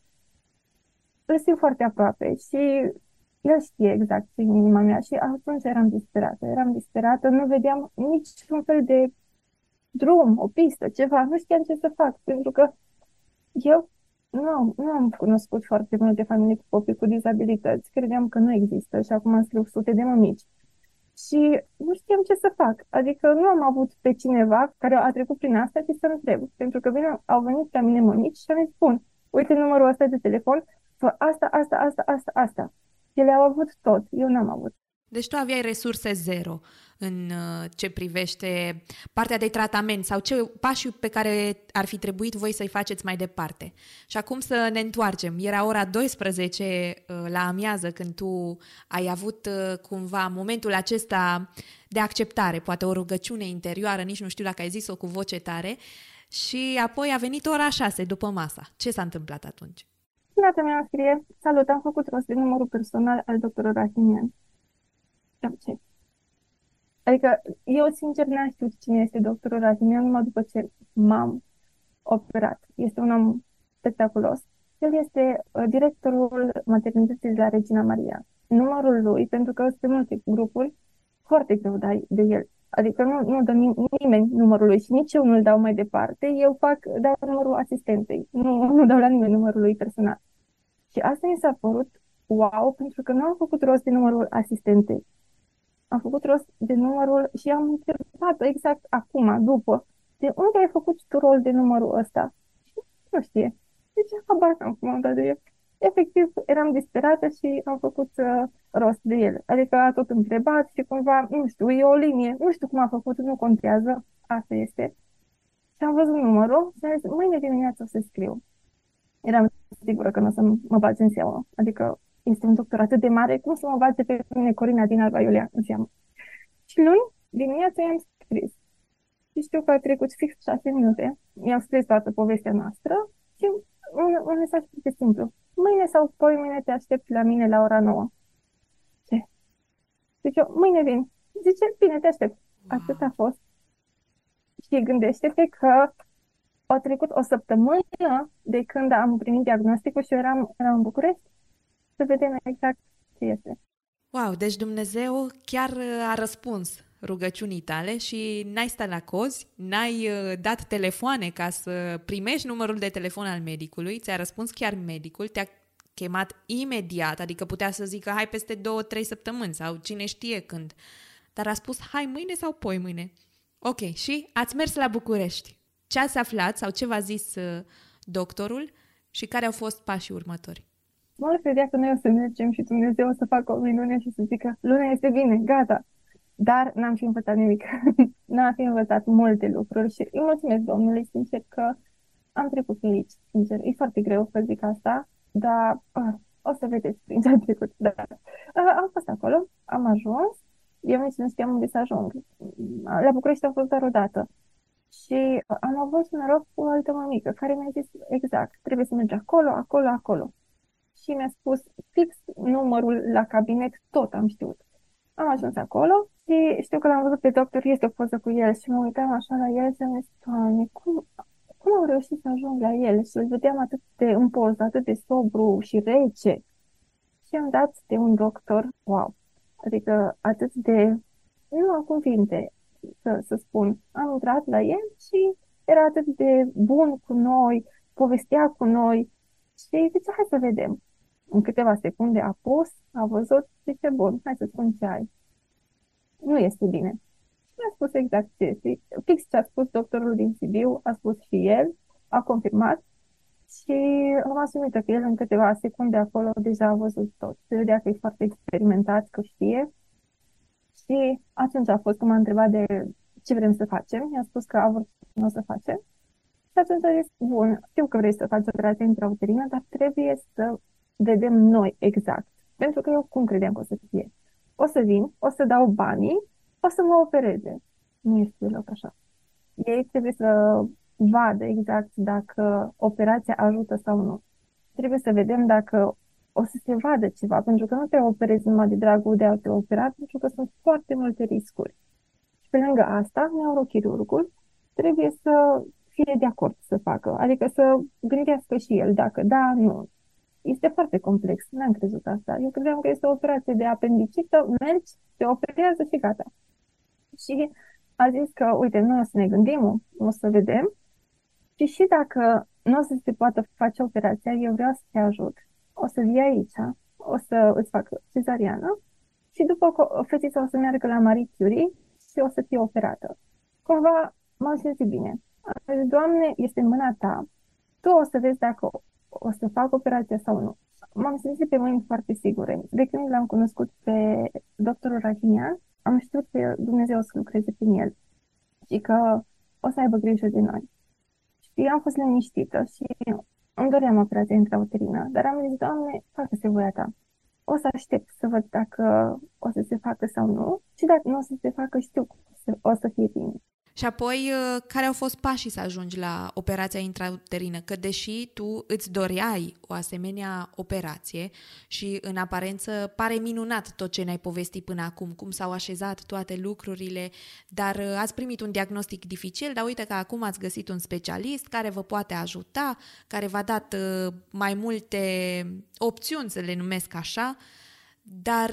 îl simt foarte aproape și el știe exact ce e în inima mea și atunci eram disperată. Eram disperată, nu vedeam niciun fel de drum, o pistă, ceva, nu știam ce să fac, pentru că eu nu, nu am cunoscut foarte multe familii cu copii cu dizabilități, credeam că nu există și acum sunt sute de mămici și nu știam ce să fac, adică nu am avut pe cineva care a trecut prin asta și să întreb, pentru că bine, au venit la mine mămici și îmi spun: uite numărul ăsta de telefon, fă asta, asta, asta, asta, asta. Ele au avut tot, eu n-am avut. Deci tu aveai resurse zero în ce privește partea de tratament sau ce pașii pe care ar fi trebuit voi să-i faceți mai departe. Și acum să ne întoarcem. Era ora douăsprezece la amiază când tu ai avut cumva momentul acesta de acceptare, poate o rugăciune interioară, nici nu știu dacă ai zis-o cu voce tare, și apoi a venit ora șase după masa. Ce s-a întâmplat atunci? Cineva mi-a scrie: salut, am făcut rost de numărul personal al doctorului Rahimian. Ce? Adică eu sincer n-am știut cine este doctorul Rahimian numai după ce m-am operat. Este un om spectaculos. El este directorul maternității de la Regina Maria. Numărul lui, pentru că sunt multe grupuri, foarte greu dai de el. Adică nu, nu dă nimeni numărul lui și nici eu nu-l dau mai departe, eu fac, dau numărul asistenței, nu, nu dau la nimeni numărul lui personal. Și asta mi s-a părut wow, pentru că nu am făcut rost de numărul asistenței, am făcut rost de numărul și am întrebat exact acum, după, de unde ai făcut tu rost de numărul ăsta? Și nu știe, deci habar n-am cum am dat de el. Efectiv, eram disperată și am făcut uh, rost de el. Adică a tot întrebat și cumva, nu știu, e o linie, nu știu cum a făcut, nu contează, asta este. Și am văzut numărul și am zis, mâine dimineață o să scriu. Eram sigură că nu o să mă bage în seamă. Adică este un doctor atât de mare, cum să mă bage pe mine Corina din Alba Iulia în seamă? Și luni dimineața i-am scris. Și știu că a trecut fix șase minute, i-am scris toată povestea noastră și un, un mesaj foarte simplu. Mâine sau poimâine te aștept la mine la ora nouă. Ce? Zice, mâine vin. Zice, bine, te aștept. Atât a fost. Și gândește-te că a trecut o săptămână de când am primit diagnosticul și eu eram, eram în București, să vedem exact ce este. Wow, deci Dumnezeu chiar a răspuns rugăciunii tale și n-ai stat la cozi, n-ai dat telefoane ca să primești numărul de telefon al medicului, ți-a răspuns chiar medicul, te-a chemat imediat, adică putea să zică hai peste două, trei săptămâni sau cine știe când, dar a spus hai mâine sau poi mâine. Ok, și ați mers la București. Ce ați aflat sau ce v-a zis uh, doctorul și care au fost pașii următori? Mă credea că noi o să mergem și Dumnezeu o să facă o minune și să zică Luna este bine, gata. Dar n-am fi învățat nimic. N-am fi învățat multe lucruri și îi mulțumesc Domnului, sincer, că am trecut prin aici, sincer. E foarte greu să zic asta, dar uh, o să vedeți prin ce am trecut. Da. Uh, am fost acolo, am ajuns. Eu nici nu știam unde să ajung. La București am fost doar o dată. Și am avut noroc cu o altă mămică care mi-a zis exact, trebuie să mergi acolo, acolo, acolo. Și mi-a spus fix numărul la cabinet, tot am știut. Am ajuns acolo și știu că l-am văzut pe doctor, este o poză cu el și mă uitam așa la el și am zis, Doamne, cum, cum am reușit să ajung la el? Și îl vedeam atât de în poză, atât de sobru și rece. Și am dat de un doctor, wow, adică atât de, nu am cuvinte să, să spun, am intrat la el și era atât de bun cu noi, povestea cu noi. Și zice, hai să vedem. În câteva secunde a pus, a văzut, zice, bun, hai să spun ce ai. Nu este bine. Și mi-a spus exact ce este. Fix ce a spus doctorul din Sibiu, a spus și el, a confirmat. Și am asumit că el în câteva secunde acolo deja a văzut tot. Se vedea că e foarte experimentat, că știe. Și atunci a fost că m-a întrebat de ce vrem să facem. I-a spus că avort nu o să facem. Și atunci a zis, bun, știu că vrei să faci operație intrauterină, dar trebuie să vedem noi exact. Pentru că eu cum credeam că o să fie? O să vin, o să dau banii, o să mă opereze. Nu este deloc așa. Ei trebuie să vadă exact dacă operația ajută sau nu. Trebuie să vedem dacă o să se vadă ceva, pentru că nu te operezi numai de dragul de a te opera, pentru că sunt foarte multe riscuri. Și pe lângă asta, neurochirurgul trebuie să fie de acord să facă, adică să gândească și el dacă da, nu. Este foarte complex, n-am crezut asta. Eu credeam că este o operație de apendicită, mergi, te operează și gata. Și a zis că, uite, noi o să ne gândim, o să vedem. Și și dacă nu o să se poată face operația, eu vreau să te ajut. O să vii aici, o să îți fac cezariană și după fetița o să meargă la Marie Curie și o să fie operată. Cumva m-am simțit bine. Am zis, Doamne, este în mâna Ta, Tu o să vezi dacă o să fac operația sau nu. M-am simțit pe mâini foarte sigure. De când l-am cunoscut pe doctorul Rahimian, am știut că Dumnezeu o să lucreze prin el și că o să aibă grijă de noi. Și am fost liniștită și îmi doream operația intrauterină, dar am zis, Doamne, facă-se voia Ta. O să aștept să văd dacă o să se facă sau nu și dacă nu o să se facă, știu că o să fie bine. Și apoi, care au fost pașii să ajungi la operația intrauterină? Că deși tu îți doreai o asemenea operație și în aparență pare minunat tot ce ne-ai povestit până acum, cum s-au așezat toate lucrurile, dar ați primit un diagnostic dificil, dar uite că acum ați găsit un specialist care vă poate ajuta, care v-a dat mai multe opțiuni, să le numesc așa, dar...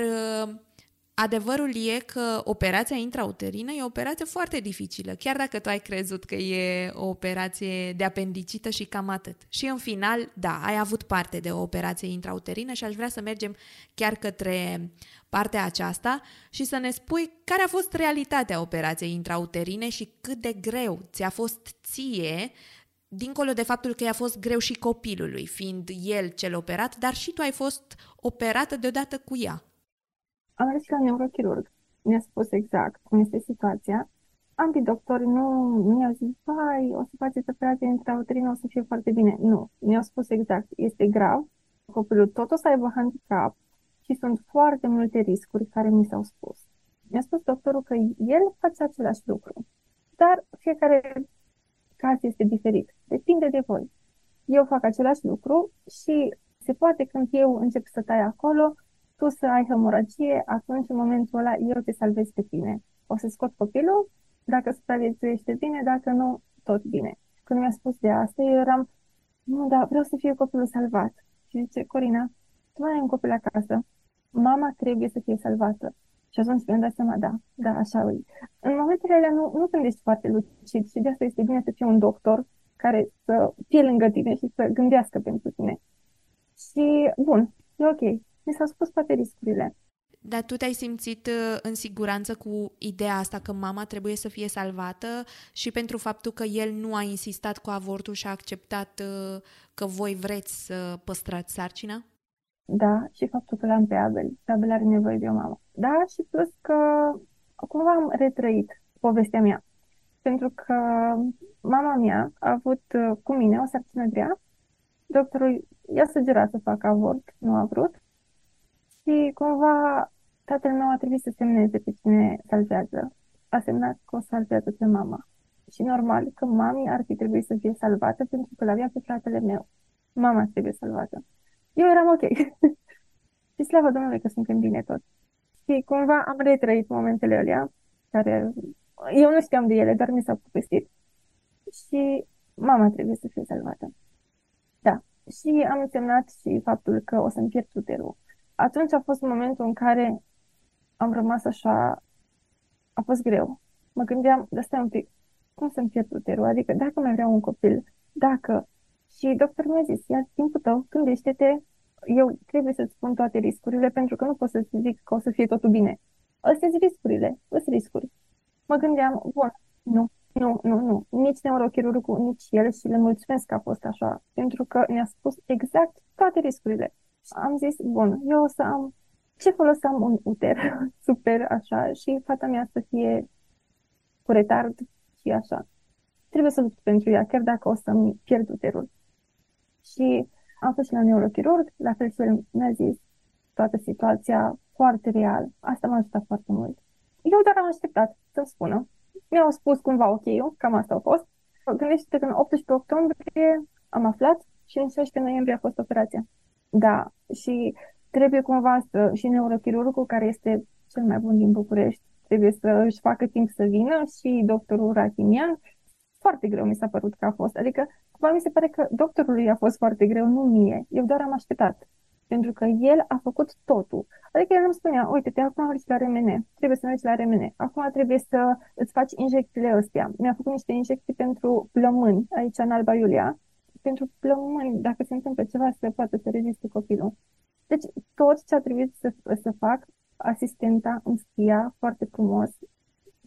Adevărul e că operația intrauterină e o operație foarte dificilă, chiar dacă tu ai crezut că e o operație de apendicită și cam atât. Și în final, da, ai avut parte de o operație intrauterină și aș vrea să mergem chiar către partea aceasta și să ne spui care a fost realitatea operației intrauterine și cât de greu ți-a fost ție, dincolo de faptul că i-a fost greu și copilului, fiind el cel operat, dar și tu ai fost operată deodată cu ea. Am mers la neurochirurg, mi-a spus exact cum este situația. Ambii doctori nu mi-au zis, vai, o să faceți operație intrauterină, o să fie foarte bine. Nu, mi-au spus exact, este grav, copilul tot o să aibă handicap și sunt foarte multe riscuri care mi s-au spus. Mi-a spus doctorul că el face același lucru, dar fiecare caz este diferit, depinde de voi. Eu fac același lucru și se poate când eu încep să tai acolo, tu să ai hemoragie, atunci în momentul ăla eu te salvez pe tine. O să scot copilul, dacă supraviețuiește bine, dacă nu, tot bine. Când mi-a spus de asta, eu eram, nu, dar vreau să fie copilul salvat. Și zice, Corina, tu mai ai un copil acasă, mama trebuie să fie salvată. Și atunci mi-am dat seama, da, da, așa e. În momentele alea nu, nu gândești foarte lucid și de asta este bine să fie un doctor care să fie lângă tine și să gândească pentru tine. Și, bun, e ok. Mi s-au spus toate riscurile. Dar tu te-ai simțit în siguranță cu ideea asta că mama trebuie să fie salvată și pentru faptul că el nu a insistat cu avortul și a acceptat că voi vreți să păstrați sarcina? Da, și faptul că l-am pe Abel. Abel are nevoie de o mamă. Da, și plus că cumva am retrăit povestea mea. Pentru că mama mea a avut cu mine o sarcină grea. Doctorul i-a sugerat să facă avort, nu a vrut. Și cumva tatăl meu a trebuit să semneze pe cine salvează. A semnat că o salvează pe mama. Și normal că mami ar fi trebuit să fie salvată pentru că l-avea pe fratele meu. Mama trebuie salvată. Eu eram ok. Și slavă Domnului că suntem bine tot. Și cumva am retrăit momentele alea, care eu nu știam de ele, dar mi s-au povestit. Și mama trebuie să fie salvată. Da. Și am semnat și faptul că o să-mi pierd uterul. Atunci a fost momentul în care am rămas așa, a fost greu. Mă gândeam, dar stai un pic, cum să-mi pierd uterul? Adică dacă mai vreau un copil, dacă... Și doctorul mi-a zis, ia timpul tău, gândește-te, eu trebuie să-ți spun toate riscurile, pentru că nu pot să-ți zic că o să fie totul bine. Astea-s riscurile, îți riscuri. Mă gândeam, bun, nu, nu, nu, nu, nici neurochirurgul, nici el și le mulțumesc că a fost așa, pentru că ne-a spus exact toate riscurile. Am zis, bun, eu o să am, ce folos am un uter super așa și fata mea să fie cu retard și așa. Trebuie să lupt pentru ea, chiar dacă o să-mi pierd uterul. Și am fost și la neurochirurg, la fel și el mi-a zis toată situația foarte real. Asta m-a ajutat foarte mult. Eu doar am așteptat să-mi spună. Mi-au spus cumva ok-ul, cam asta a fost. Gândește-te că în optsprezece octombrie am aflat și în șaisprezece noiembrie a fost operația. Da, și trebuie cumva să, și neurochirurgul, care este cel mai bun din București, trebuie să își facă timp să vină și doctorul Rahimian. Foarte greu mi s-a părut că a fost. Adică, cumva mi se pare că doctorului a fost foarte greu, nu mie. Eu doar am așteptat. Pentru că el a făcut totul. Adică el îmi spunea, uite-te, acum mergi la R M N. Trebuie să mergi la R M N. Acum trebuie să îți faci injecțiile astea. Mi-a făcut niște injecții pentru plămâni, aici în Alba Iulia. Pentru plămâni, dacă se întâmplă ceva, să poată să reziste copilul. Deci, tot ce a trebuit să, să fac, asistenta îmi scria foarte frumos.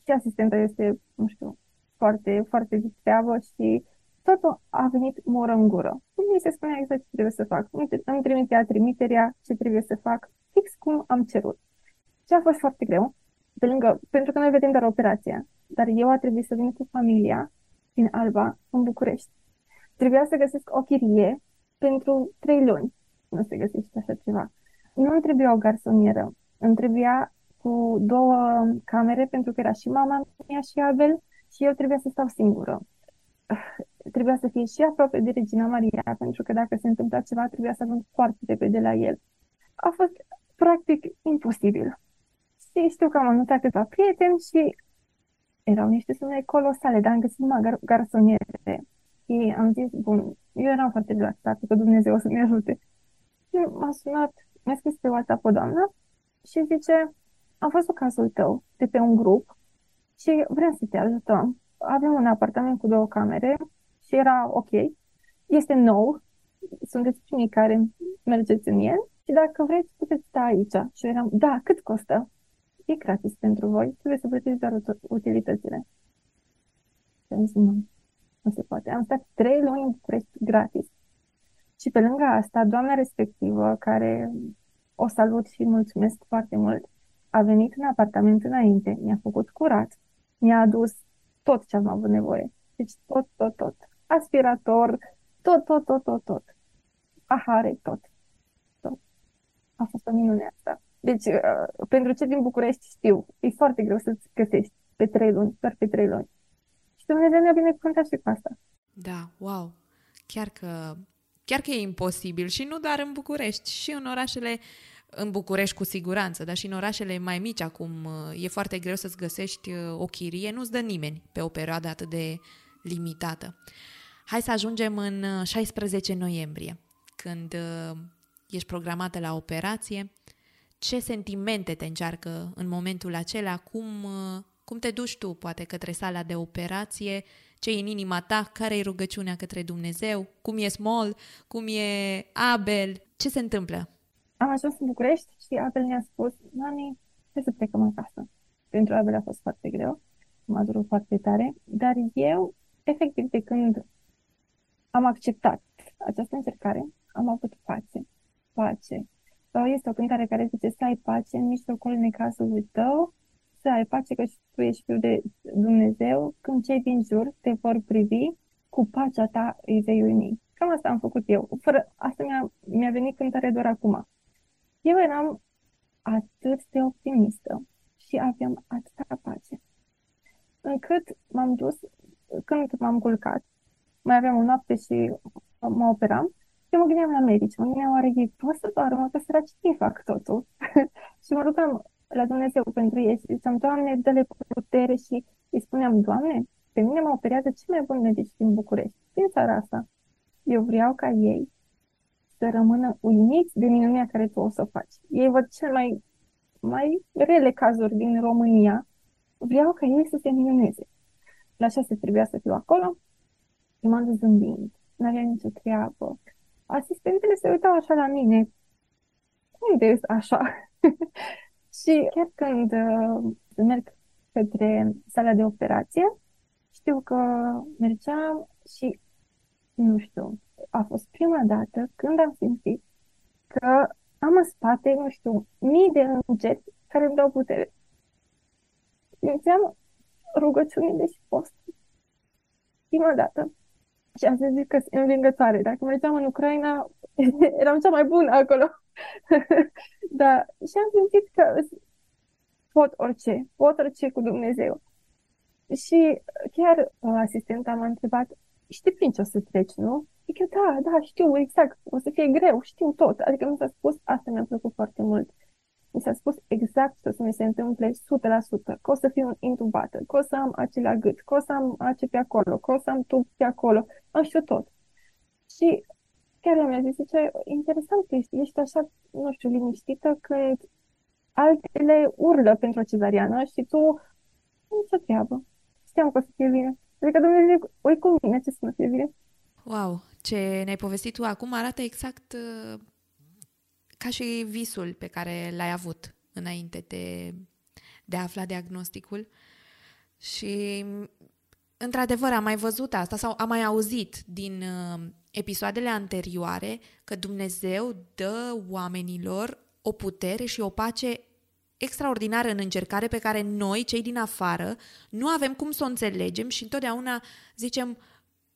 Și asistenta este, nu știu... foarte, foarte distreabă și totul a venit mură în gură. Mi se spunea exact ce trebuie să fac. Îmi trimitea trimiterea, ce trebuie să fac, fix cum am cerut. Și a fost foarte greu, pe lângă, pentru că noi vedem doar operația, dar eu a trebuit să vin cu familia din Alba, în București. Trebuia să găsesc o chirie pentru trei luni. Nu se găsește așa ceva. Nu îmi trebuia o garsonieră. Îmi trebuia cu două camere, pentru că era și mama mea și Abel, și eu trebuia să stau singură. Trebuia să fie și aproape de Regina Maria, pentru că dacă se întâmpla ceva, trebuia să ajung foarte repede la el. A fost practic imposibil. Și știu că am anunțat câteva prieteni și erau niște sume colosale, dar am găsit numai garsoniere. Și am zis, bun, eu eram foarte relaxată, că Dumnezeu o să-mi ajute. Și m-a sunat, mi-a scris pe WhatsApp o doamnă și zice, am văzut cazul tău de pe un grup, și vrem să te ajutăm. Avem un apartament cu două camere și era ok. Este nou, sunteți primii care mergeți în el și dacă vreți puteți sta aici. Și eram, da, cât costă? E gratis pentru voi, trebuie să plătiți doar utilitățile. Și am zis, nu, nu se poate. Am stat trei luni în București gratis. Și pe lângă asta, doamna respectivă, care o salut și mulțumesc foarte mult, a venit în apartament înainte, mi-a făcut curat, mi-a adus tot ce am avut nevoie. Deci tot, tot, tot. Aspirator, tot, tot, tot, tot, tot. Ahare, tot. Tot. A fost o minune asta. Deci, uh, pentru cei din București știu, e foarte greu să-ți găsești pe trei luni, doar pe trei luni. Și Dumnezeu ne-a binecuvântat și cu asta. Da, wow. Chiar că, chiar că e imposibil și nu doar în București, și în orașele în București cu siguranță, dar și în orașele mai mici acum e foarte greu să-ți găsești o chirie, nu-ți dă nimeni pe o perioadă atât de limitată. Hai să ajungem în șaisprezece noiembrie, când ești programată la operație. Ce sentimente te încearcă în momentul acela? Cum, cum te duci tu, poate, către sala de operație? Ce e în inima ta? Care e rugăciunea către Dumnezeu? Cum e Small? Cum e Abel? Ce se întâmplă? Am ajuns în București și Abel ne-a spus: Mami, hai să plecăm acasă. Pentru Abel a fost foarte greu, m-a durut foarte tare, dar eu, efectiv, de când am acceptat această încercare, am avut pace. Pace. Este o cântare care zice să ai pace în mijlocul necazului tău, să ai pace că și tu ești fiul de Dumnezeu, când cei din jur te vor privi, cu pacea ta îi vei uimi. Cam asta am făcut eu. Fără, asta mi-a, mi-a venit cântare doar acum. Eu eram atât de optimistă și aveam atâta pace, încât m-am dus, când m-am culcat, mai aveam o noapte și mă operam, și mă gândeam la medici, mă gândeam, oare ei pot să doarmă, că săraci ei fac totul. Și mă rugam la Dumnezeu pentru ei și ziceam: Doamne, dă-le putere. Și îi spuneam: Doamne, pe mine mă operează cei mai buni medici din București, din țara asta. Eu vreau ca ei să rămână uimiți de minunea care tu o să faci. Ei văd cel mai, mai rele cazuri din România. Vreau ca ei să se minuneze. La șase trebuia să fiu acolo și m-am dus zâmbind. N-avea nicio treabă. Asistentele se uitau așa la mine. Unde-s așa? Și chiar când uh, merg către sala de operație, știu că mergeam și, nu știu, a fost prima dată când am simțit că am în spate, nu știu, mii de îngeri care îmi dau putere. Simțeam rugăciunile și postul. Prima dată. Și am zis că sunt învingătoare. Dacă mergeam în Ucraina, eram cea mai bună acolo. Da. Și am simțit că pot orice, pot orice cu Dumnezeu. Și chiar asistenta m-a întrebat: știi prin ce o să treci, nu? Zic eu: da, da, știu, exact, o să fie greu, știu tot. Adică mi s-a spus, asta mi-a plăcut foarte mult, mi s-a spus exact ce o să mi se întâmple, o sută la sută, că o să fiu intubată, că o să am acela gât, că o să am ace pe acolo, că o să am tub pe acolo, am știut tot. Și chiar mi-a zis, zice, interesant că ești, ești așa, nu știu, liniștită când altele urlă pentru o cezariană și tu nicio treabă, știam că o să fie bine. Adică Dumnezeu, ui cu mine, ce să mă fie bine. Wow, ce ne-ai povestit tu acum arată exact uh, ca și visul pe care l-ai avut înainte de, de a afla diagnosticul. Și, într-adevăr, am mai văzut asta sau am mai auzit din uh, episoadele anterioare că Dumnezeu dă oamenilor o putere și o pace extraordinară în încercare pe care noi, cei din afară, nu avem cum să o înțelegem și întotdeauna zicem: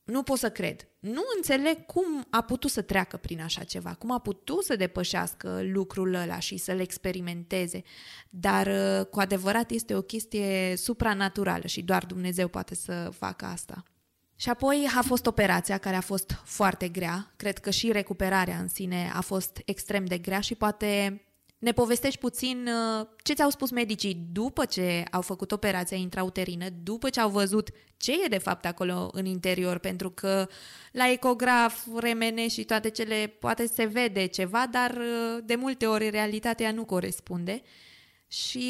nu pot să cred, nu înțeleg cum a putut să treacă prin așa ceva, cum a putut să depășească lucrul ăla și să-l experimenteze. Dar cu adevărat este o chestie supranaturală și doar Dumnezeu poate să facă asta. Și apoi a fost operația, care a fost foarte grea. Cred că și recuperarea în sine a fost extrem de grea și poate ne povestești puțin ce ți-au spus medicii după ce au făcut operația intrauterină, după ce au văzut ce e de fapt acolo în interior, pentru că la ecograf, R M N și toate cele poate se vede ceva, dar de multe ori realitatea nu corespunde. Și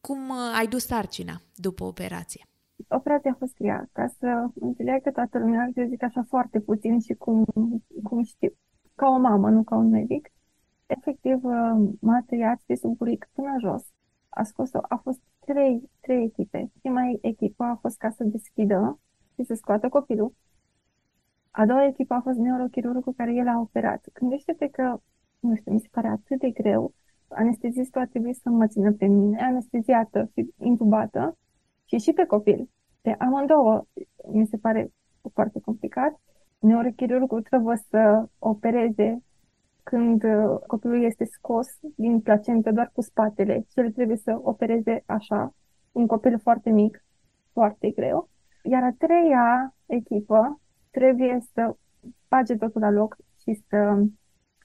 cum ai dus sarcina după operație? Operația a fost grea, ca să înțeleagă toată lumea, eu zic așa foarte puțin și cum, cum știu, ca o mamă, nu ca un medic. Efectiv, m-a tăiat de sub buric până jos. A scos-o, a fost trei, trei echipe. Prima echipă a fost ca să deschidă și să scoată copilul. A doua echipă a fost neurochirurgul care el a operat. Gândește-te că, nu știu, mi se pare atât de greu. Anestezistul a trebuit să mă țină pe mine, anesteziată și intubată, și și pe copil. Pe amândouă mi se pare foarte complicat. Neurochirurgul trebuie să opereze când copilul este scos din placentă doar cu spatele și el trebuie să opereze așa, un copil foarte mic, foarte greu. Iar a treia echipă trebuie să bage totul la loc și să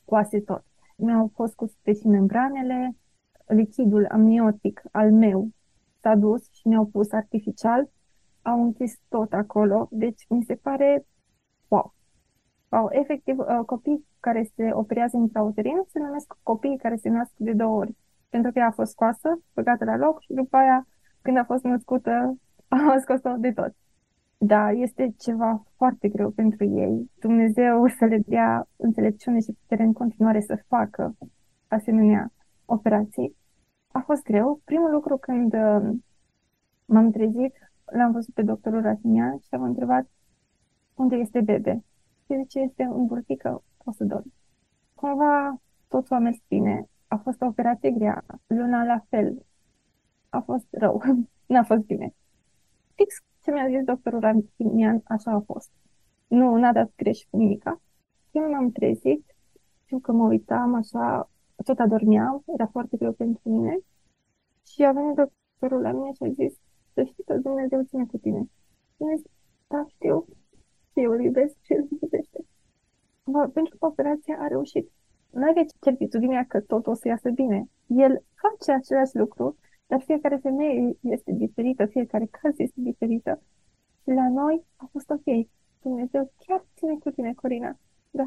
coase tot. mi-au fost cusute și membranele, lichidul amniotic al meu s-a dus și mi-au pus artificial, au închis tot acolo, deci mi se pare wow. Wow, efectiv, copiii care se operează intrauterin se numesc copiii care se nasc de două ori, pentru că ea a fost scoasă, băgată la loc și după aia, când a fost născută, a scos-o de tot. Da, este ceva foarte greu pentru ei. Dumnezeu să le dea înțelepciune și putere în continuare să facă asemenea operații. A fost greu. Primul lucru, când m-am trezit, l-am văzut pe doctorul Rahimian și am întrebat unde este bebe. Și zice, este în burtică, o să dorm. Cumva totul a mers bine. A fost o operație grea. Luna la fel. A fost rău. N-a fost bine. Fix ce mi-a zis doctorul Rahimian, așa a fost. Nu, n-a dat greș cu nimica. Eu m-am trezit, știu că mă uitam așa, tot adormeam, era foarte greu pentru mine. Și a venit doctorul la mine și a zis, să știi că Dumnezeu ține cu tine. Și mi-a zis, da, știu, eu îl iubesc și îl iubește. Pentru că operația a reușit. Nu avea certitudinea că tot o să iasă bine. El face același lucru, dar fiecare femeie este diferită, fiecare caz este diferită. Și la noi a fost ok. Dumnezeu chiar ține cu tine, Corina. Da.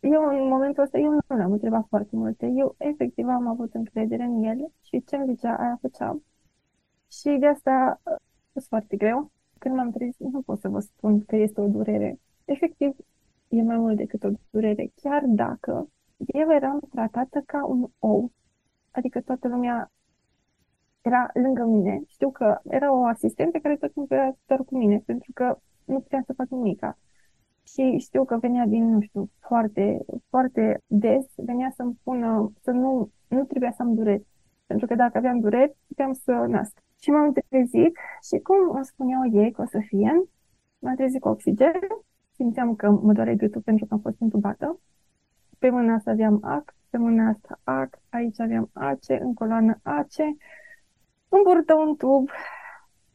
Eu în momentul ăsta, eu nu l-am întrebat foarte multe. Eu efectiv am avut încredere în el și ce-mi zicea, aia făceam. Și de asta a fost foarte greu. Când m-am trezit, nu pot să vă spun că este o durere. Efectiv, e mai mult decât o durere. Chiar dacă eu eram tratată ca un ou, adică toată lumea era lângă mine. Știu că era o asistentă care tot timpul era doar cu mine, pentru că nu puteam să fac nimica. Și știu că venea din, nu știu, foarte, foarte des, venea să-mi pună, să nu, nu trebuia să-mi dureri. Pentru că dacă aveam dureri, puteam să nasc. Și m-am trezit și cum îmi spuneau ei că o să fie, m-am trezit cu oxigen, simțeam că mă doare gâtul pentru că am fost intubată. Pe mâna asta aveam A C, pe mâna asta A C, aici aveam A C, în coloană A C. Îmi burtă un tub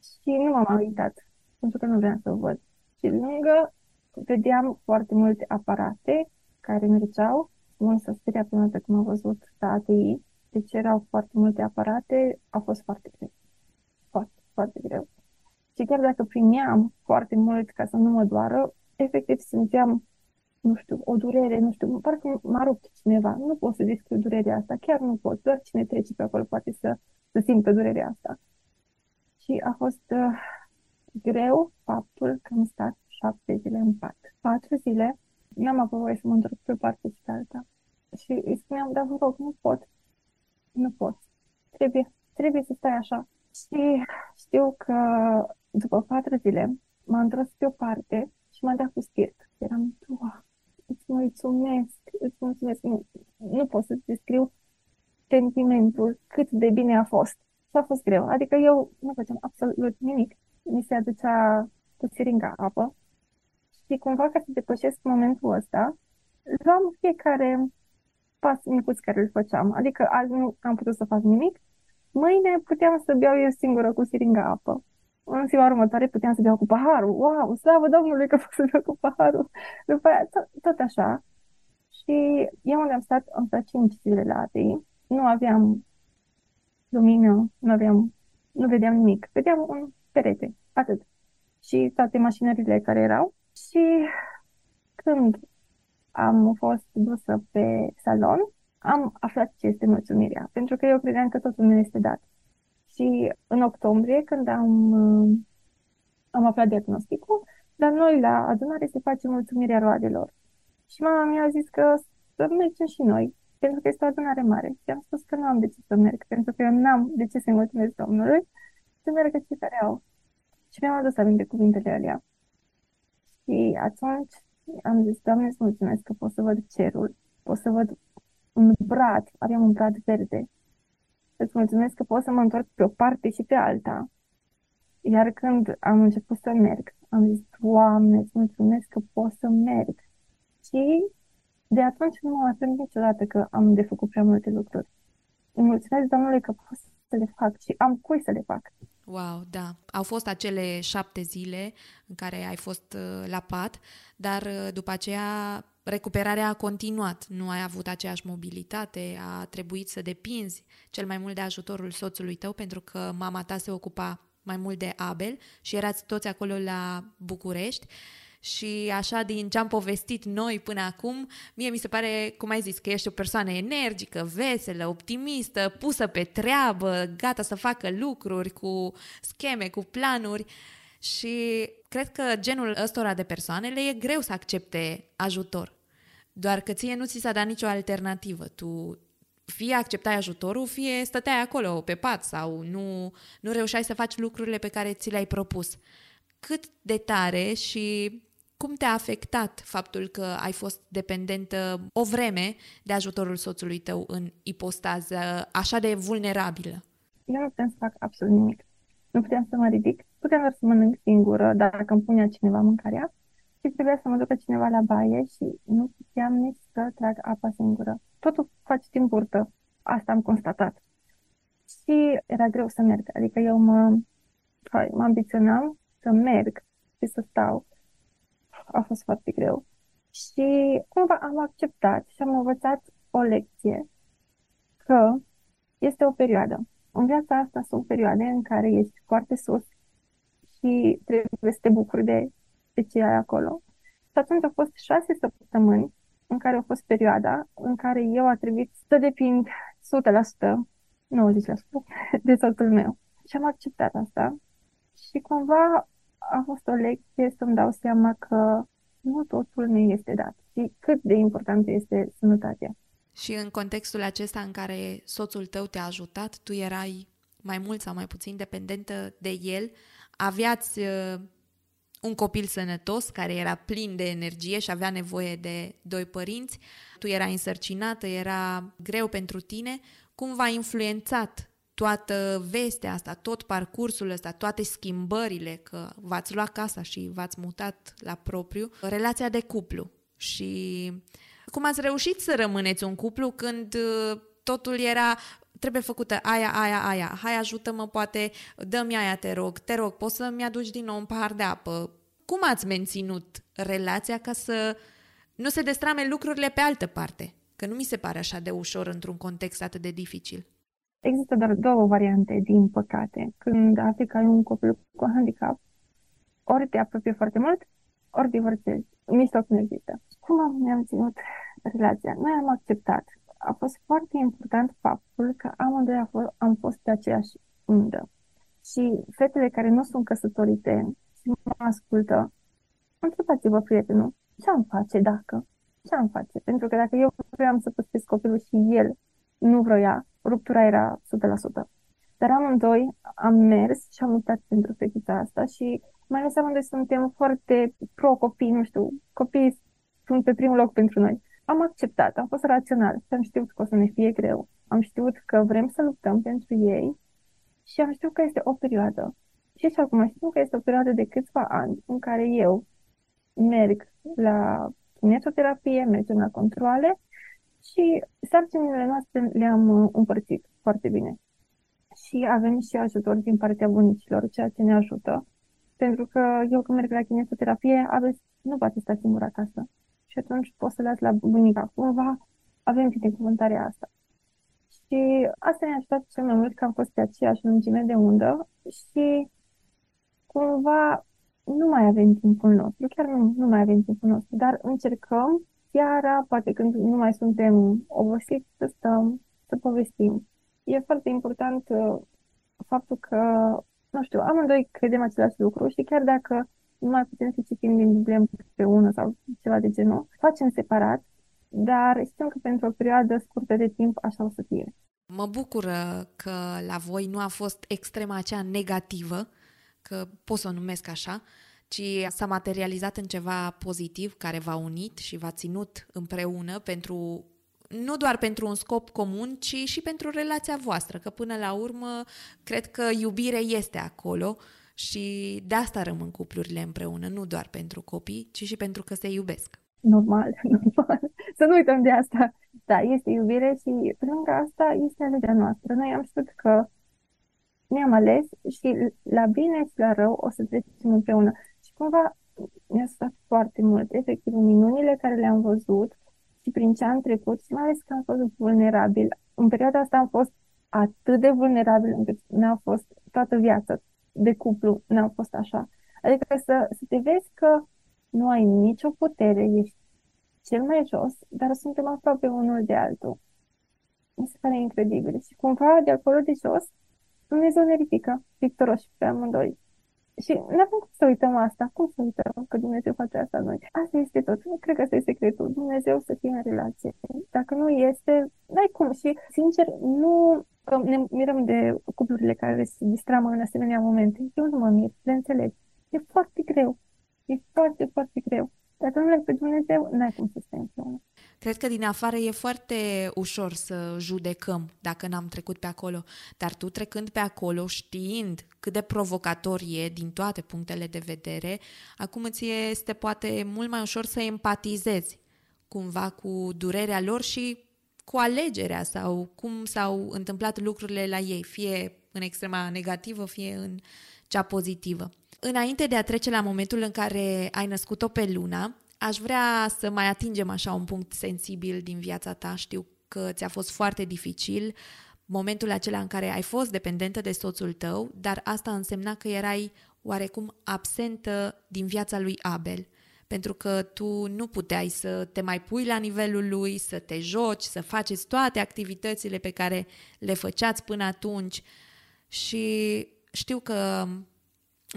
și nu m-am uitat, pentru că nu vreau să o văd. Și lângă vedeam foarte multe aparate care mergeau. Mult s-a speriat prima dată cum am văzut la A T I. Deci erau foarte multe aparate, a fost foarte greu. Foarte, foarte greu. Și chiar dacă primeam foarte mult ca să nu mă doară, efectiv simțeam, nu știu, o durere, nu știu, parcă m-a rupt cineva. Nu pot să descriu durerea asta, chiar nu pot. Doar cine trece pe acolo poate să... să simtă durerea asta. Și a fost uh, greu faptul că am stat șapte zile în pat. Patru zile, n-am avut voie să mă întorc pe o parte și pe alta. Și îi spuneam, dar vă rog, nu pot. Nu pot. Trebuie, trebuie să stai așa. Și știu că după patru zile m-am întors pe o parte și m-a dat cu spirit. Eram, doar, îți mulțumesc, îți mulțumesc. Nu, nu pot să-ți descriu sentimentul cât de bine a fost. Și a fost greu. Adică eu nu făceam absolut nimic. Mi se aducea cu siringa apă. Și cumva ca să depășesc momentul ăsta, luam fiecare pas micuț care îl făceam. Adică azi nu am putut să fac nimic. Mâine puteam să beau eu singură cu siringa apă. În ziua următoare puteam să beau cu paharul. Wow, slavă Domnului că pot să beau cu paharul. După aia tot, tot așa. Și eu unde am stat, am stat cinci zile la A T I. Nu aveam lumină, nu aveam, nu vedeam nimic. Vedeam un perete, atât. Și toate mașinările care erau. Și când am fost dusă pe salon, am aflat ce este mulțumirea. Pentru că eu credeam că totul nu este dat. Și în octombrie, când am, am aflat diagnosticul, dar noi la adunare se face mulțumirea roadelor. Și mama mi-a zis că să mergem și noi. Pentru că este o adunare mare. Și am spus că nu am de ce să merg, pentru că eu n-am de ce să-i mulțumesc Domnului, să mergă cei care au. Și mi-am adus aminte cuvintele alea. Și atunci am zis, Doamne, îți mulțumesc că pot să văd cerul, pot să văd un brad, aveam un brad verde. Îți mulțumesc că pot să mă întorc pe o parte și pe alta. Iar când am început să merg, am zis, Doamne, îți mulțumesc că pot să merg. Și de atunci nu mă ascund niciodată că am de făcut prea multe lucruri. Îmi mulțumesc Domnului că pot să le fac și am cui să le fac. Wow, da. Au fost acele șapte zile în care ai fost la pat, dar după aceea recuperarea a continuat, nu ai avut aceeași mobilitate, a trebuit să depinzi cel mai mult de ajutorul soțului tău pentru că mama ta se ocupa mai mult de Abel și erați toți acolo la București. Și așa, din ce am povestit noi până acum, mie mi se pare, cum ai zis, că ești o persoană energică, veselă, optimistă, pusă pe treabă, gata să facă lucruri cu scheme, cu planuri. Și cred că genul ăstora de persoane le e greu să accepte ajutor. Doar că ție nu ți s-a dat nicio alternativă. Tu fie acceptai ajutorul, fie stăteai acolo pe pat sau nu, nu reușeai să faci lucrurile pe care ți le-ai propus. Cât de tare și cum te-a afectat faptul că ai fost dependentă o vreme de ajutorul soțului tău în ipostază așa de vulnerabilă? Eu nu puteam să fac absolut nimic. Nu puteam să mă ridic, puteam doar să mănânc singură, dacă îmi punea cineva mâncarea, și trebuia să mă ducă cineva la baie și nu puteam nici să trag apa singură. Totul faci timp burtă. Asta am constatat. Și era greu să merg. Adică eu mă, hai, mă ambiționam să merg și să stau. A fost foarte greu. Și cumva am acceptat și am învățat o lecție, că este o perioadă. În viața asta sunt perioade în care ești foarte sus și trebuie să te bucuri de, de ce ai acolo. Și atunci au fost șase săptămâni în care a fost perioada în care eu a trebuit să depind o sută la sută, nouăzeci la sută de soțul meu. Și am acceptat asta. Și cumva a fost o lecție să-mi dau seama că nu totul ne este dat și cât de importantă este sănătatea. Și în contextul acesta în care soțul tău te-a ajutat, tu erai mai mult sau mai puțin dependentă de el, aveați uh, un copil sănătos care era plin de energie și avea nevoie de doi părinți, tu erai însărcinată, era greu pentru tine, cum v-a influențat toată vestea asta, tot parcursul ăsta, toate schimbările, că v-ați luat casa și v-ați mutat la propriu, relația de cuplu și cum ați reușit să rămâneți un cuplu când totul era, trebuie făcută aia, aia, aia, hai ajută-mă poate, dă-mi aia, te rog, te rog, poți să-mi aduci din nou un pahar de apă. Cum ați menținut relația ca să nu se destrame lucrurile pe altă parte? Că nu mi se pare așa de ușor într-un context atât de dificil. Există doar două variante, din păcate. Când afli că ai un copil cu handicap, ori te apropie foarte mult, ori divorțezi. Mijloc nu există. Cum ne-am ținut relația? Noi am acceptat. A fost foarte important faptul că amândoi am fost pe aceeași undă. Și fetele care nu sunt căsătorite și mă ascultă, întrebați-vă, prietenul, ce-am face dacă? Ce-am face? Pentru că dacă eu vreau să păstrez copilul și el nu vroia, ruptura era o sută la sută. Dar amândoi am mers și am luptat pentru fetița asta și mai ales amândoi suntem foarte pro-copii, nu știu, copiii sunt pe primul loc pentru noi. Am acceptat, am fost rațional, am știut că o să ne fie greu, am știut că vrem să luptăm pentru ei și am știut că este o perioadă. Și și acum știu că este o perioadă de câțiva ani în care eu merg la kinetoterapie, mergem la controale și sarcinile noastre le-am împărțit foarte bine. Și avem și ajutor din partea bunicilor, ceea ce ne ajută. Pentru că eu când merg la kinetoterapie, aveți, nu poate sta singură acasă. Și atunci poți să las la bunica. Cumva avem binecuvântarea asta. Și asta ne-a ajutat cel mai mult, că am fost pe aceeași lungime de undă și cumva nu mai avem timpul nostru. Chiar nu, nu mai avem timpul nostru, dar încercăm seara, poate când nu mai suntem obosiți, să stăm, să povestim. E foarte important faptul că, nu știu, amândoi credem același lucru și chiar dacă nu mai putem să citim din Biblie împreună sau ceva de genul, facem separat, dar știm că pentru o perioadă scurtă de timp așa o să fie. Mă bucură că la voi nu a fost extrema aceea negativă, că pot să o numesc așa, ci s-a materializat în ceva pozitiv care v-a unit și v-a ținut împreună pentru, nu doar pentru un scop comun, ci și pentru relația voastră, că până la urmă cred că iubirea este acolo și de asta rămân cuplurile împreună, nu doar pentru copii, ci și pentru că se iubesc. Normal, normal. Să nu uităm de asta. Da, este iubire și lângă asta este alegerea noastră. Noi am știut că ne-am ales și la bine și la rău o să trecem împreună. Și cumva mi-a stat foarte mult, efectiv, minunile care le-am văzut și prin ce am trecut, și mai ales că am fost vulnerabil. În perioada asta am fost atât de vulnerabil încât n-a fost toată viața de cuplu, n-a fost așa. Adică să, să te vezi că nu ai nicio putere, ești cel mai jos, dar suntem aproape unul de altul. Mi se pare incredibil. Și cumva, de acolo de jos, Dumnezeu ne ridică victoroși pe amândoi. Și nu avem cum să uităm asta. Cum să uităm că Dumnezeu face asta noi? Asta este tot. Nu cred că asta e secretul. Dumnezeu să fie în relație. Dacă nu este, n-ai cum. Și, sincer, nu ne mirăm de cuplurile care se distramă în asemenea momente. Eu nu mă mir, le înțeleg. E foarte greu. E foarte, foarte greu. Dacă nu le pe Dumnezeu, n-ai cum să stai împreună. Cred că din afară e foarte ușor să judecăm dacă n-am trecut pe acolo, dar tu trecând pe acolo, știind cât de provocator e din toate punctele de vedere, acum îți este poate mult mai ușor să empatizezi cumva cu durerea lor și cu alegerea sau cum s-au întâmplat lucrurile la ei, fie în extrema negativă, fie în cea pozitivă. Înainte de a trece la momentul în care ai născut-o pe Luna, aș vrea să mai atingem așa un punct sensibil din viața ta. Știu că ți-a fost foarte dificil momentul acela în care ai fost dependentă de soțul tău, dar asta însemna că erai oarecum absentă din viața lui Abel, pentru că tu nu puteai să te mai pui la nivelul lui, să te joci, să faceți toate activitățile pe care le făceați până atunci și știu că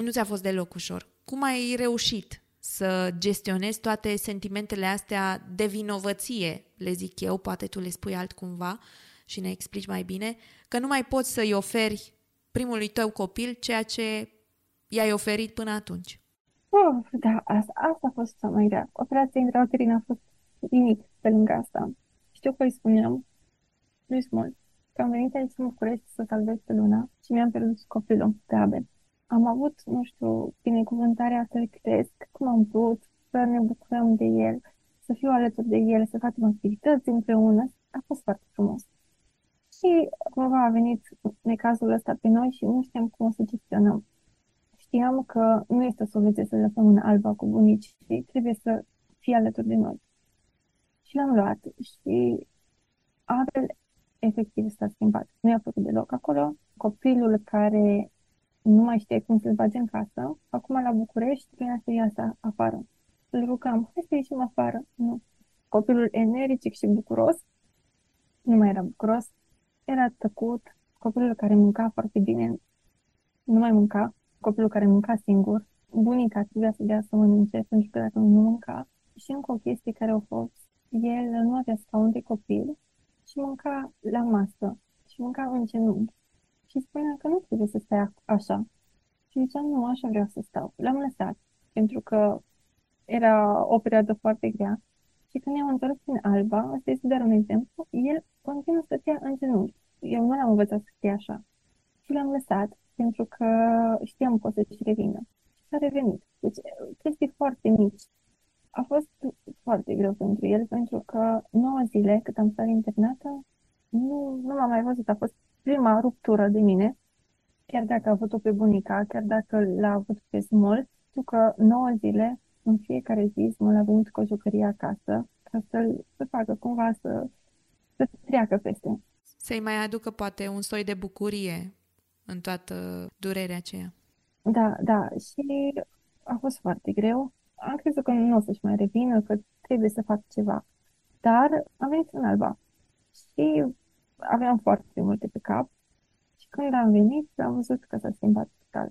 nu ți-a fost deloc ușor. Cum ai reușit să gestionezi toate sentimentele astea de vinovăție, le zic eu, poate tu le spui altcumva și ne explici mai bine, că nu mai poți să-i oferi primului tău copil ceea ce i-ai oferit până atunci? Oh, da, asta, asta a fost cea mai grea. Operația intrauterina a fost nimic pe lângă asta. Știu că îi spuneam lui Small că am venit aici în București să salvez pe Luna și mi-am pierdut copilul pe Abel. Am avut, nu știu, binecuvântarea să-l cresc cum am vrut, să ne bucurăm de el, să fiu alături de el, să facem activități împreună. A fost foarte frumos. Și cumva a venit necazul ăsta pe noi și nu știam cum să gestionăm. Știam că nu este o soluție să lăsăm în alba cu bunici și trebuie să fie alături de noi. Și l-am luat și Abel efectiv s-a schimbat. Nu i-a plăcut deloc acolo. Copilul care nu mai știe cum să-l bage în casă. Acum la București trebuia să iasă afară. Îl rugam, hai să ieșim afară. Nu. Copilul energic și bucuros, nu mai era bucuros, era tăcut. Copilul care mânca foarte bine, nu mai mânca. Copilul care mânca singur. Bunica trebuia să dea să mănânce, pentru că dacă nu mânca. Și încă o chestie care a fost, el nu avea scaun de copil și mânca la masă și mânca în genunchi. Și spunea că nu trebuie să stai așa. Și ziceam, nu, așa vreau să stau. L-am lăsat, pentru că era o perioadă foarte grea. Și când ne-am întors din Alba, asta este doar un exemplu, el continuă să stea în genunchi. Eu nu l-am învățat să stea așa. Și l-am lăsat, pentru că știam că o să-și revină. Și s-a revenit. Deci, chestii foarte mici. A fost foarte greu pentru el, pentru că nouă zile, cât am stat internată, nu, nu m-am mai văzut. A fost prima ruptură de mine, chiar dacă a avut-o pe bunica, chiar dacă l-a avut pe Small, știu că nouă zile, în fiecare zi, Small a venit cu o jucărie acasă, ca să-l să facă cumva să, să treacă peste. Să-i mai aducă poate un soi de bucurie în toată durerea aceea. Da, da, și a fost foarte greu. Am crezut că nu o să-și mai revină, că trebuie să fac ceva. Dar am venit în Alba și aveam foarte multe pe cap și când am venit, am văzut că s-a schimbat total.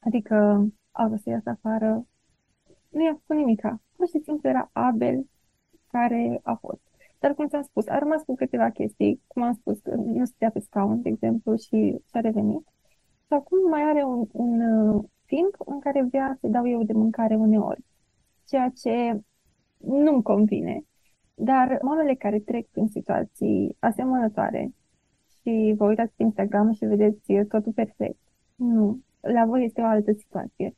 Adică a vrut să iasă afară, nu i-a făcut nimica. Pur și simplu era Abel care a fost. Dar cum ți-am spus, a rămas cu câteva chestii, cum am spus, că nu stătea pe scaun, de exemplu, și s-a revenit. Și acum mai are un, un uh, timp în care vrea să dau eu de mâncare uneori, ceea ce nu-mi convine. Dar mamele care trec prin situații asemănătoare și vă uitați pe Instagram și vedeți totul perfect, nu, la voi este o altă situație.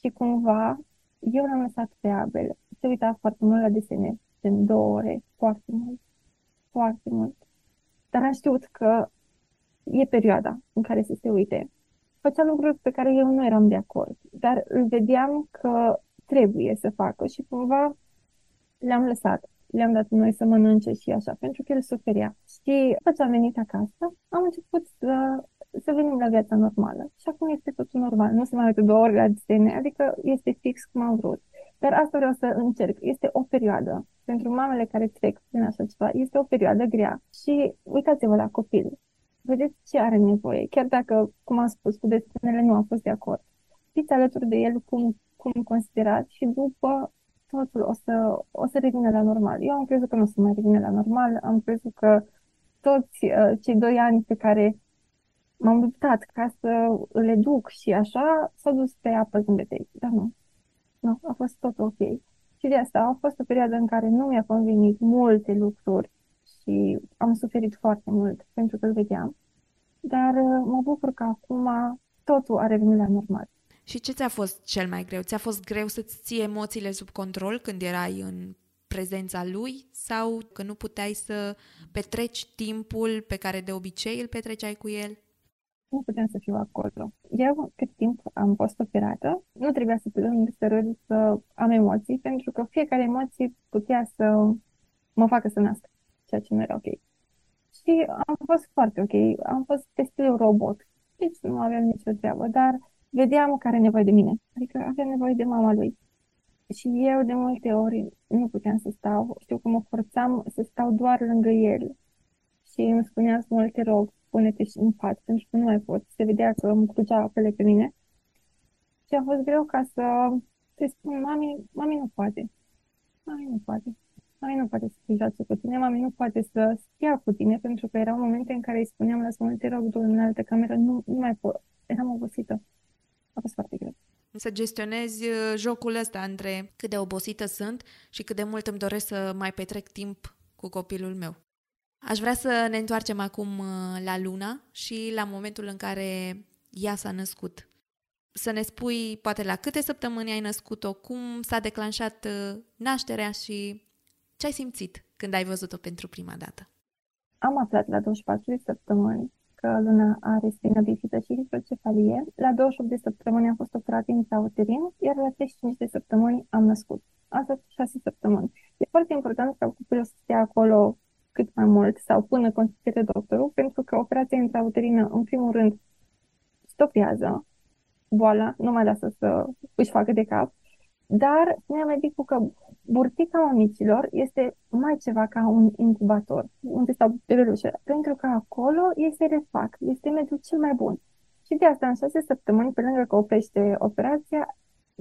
Și cumva eu l-am lăsat pe Abel, se uita foarte mult la desene, în două ore, foarte mult, foarte mult. Dar am știut că e perioada în care să se uite. Făcea lucruri pe care eu nu eram de acord, dar îl vedeam că trebuie să facă și cumva le-am lăsat. Le-am dat noi să mănânce și așa, pentru că el suferea. Și după ce am venit acasă, am început să, să venim la viața normală. Și acum este totul normal. Nu se mai uită două ori la Disney, adică este fix cum am vrut. Dar asta vreau să încerc. Este o perioadă. Pentru mamele care trec prin așa ceva, este o perioadă grea. Și uitați-vă la copil. Vedeți ce are nevoie. Chiar dacă, cum am spus, cu destinele nu am fost de acord. Fiți alături de el cum, cum considerați și după totul o să, o să revină la normal. Eu am crezut că nu o să mai revină la normal. Am crezut că toți uh, cei doi ani pe care m-am luptat ca să le duc și așa, s-au dus pe apă zâmbetei. Dar nu. Nu, a fost tot ok. Și de asta a fost o perioadă în care nu mi-a convenit multe lucruri și am suferit foarte mult pentru că îl vedeam. Dar mă bucur că acum totul a revenit la normal. Și ce ți-a fost cel mai greu? Ți-a fost greu să-ți ții emoțiile sub control când erai în prezența lui? Sau că nu puteai să petreci timpul pe care de obicei îl petreceai cu el? Nu puteam să fiu acolo. Eu, cât timp am fost operată, nu trebuia să plâng, să râd, să am emoții, pentru că fiecare emoție putea să mă facă să nasc, ceea ce nu era ok. Și am fost foarte ok, am fost destul robot, deci nu aveam nicio treabă, dar vedeam care are nevoie de mine, adică aveam nevoie de mama lui. Și eu, de multe ori, nu puteam să stau, știu că mă forțam să stau doar lângă el. Și îmi spunea Small, te rog, pune-te și în pat, pentru că nu mai pot. Se vedea că îmi crucea apele pe mine. Și a fost greu ca să te spun, mami, mami nu poate. Mami nu poate. Mami nu poate să se joace cu tine, mami nu poate să stea cu tine, pentru că erau momente în care îi spuneam la Small, te rog, du-l în altă cameră, nu, nu mai pot. Eram obosită. A fost foarte greu. Să gestionezi jocul ăsta între cât de obosită sunt și cât de mult îmi doresc să mai petrec timp cu copilul meu. Aș vrea să ne întoarcem acum la Luna și la momentul în care ea s-a născut. Să ne spui poate la câte săptămâni ai născut-o, cum s-a declanșat nașterea și ce ai simțit când ai văzut-o pentru prima dată. Am aflat la douăzeci și patru de săptămâni că Luna are spina bifida și hidrocefalie. La douăzeci și opt de săptămâni am fost operat intrauterin, iar la treizeci și cinci de săptămâni am născut. Asta șase săptămâni. E foarte important ca copilul să stea acolo cât mai mult sau până consideră doctorul, pentru că operația intrauterină, în primul rând, stopează boala, nu mai lasă să își facă de cap, dar spunea medicul că burtica mămicilor este mai ceva ca un incubator, unde stau bebelușele, pentru că acolo ei se refac, este mediul cel mai bun. Și de asta, în șase săptămâni, pe lângă că oprește operația,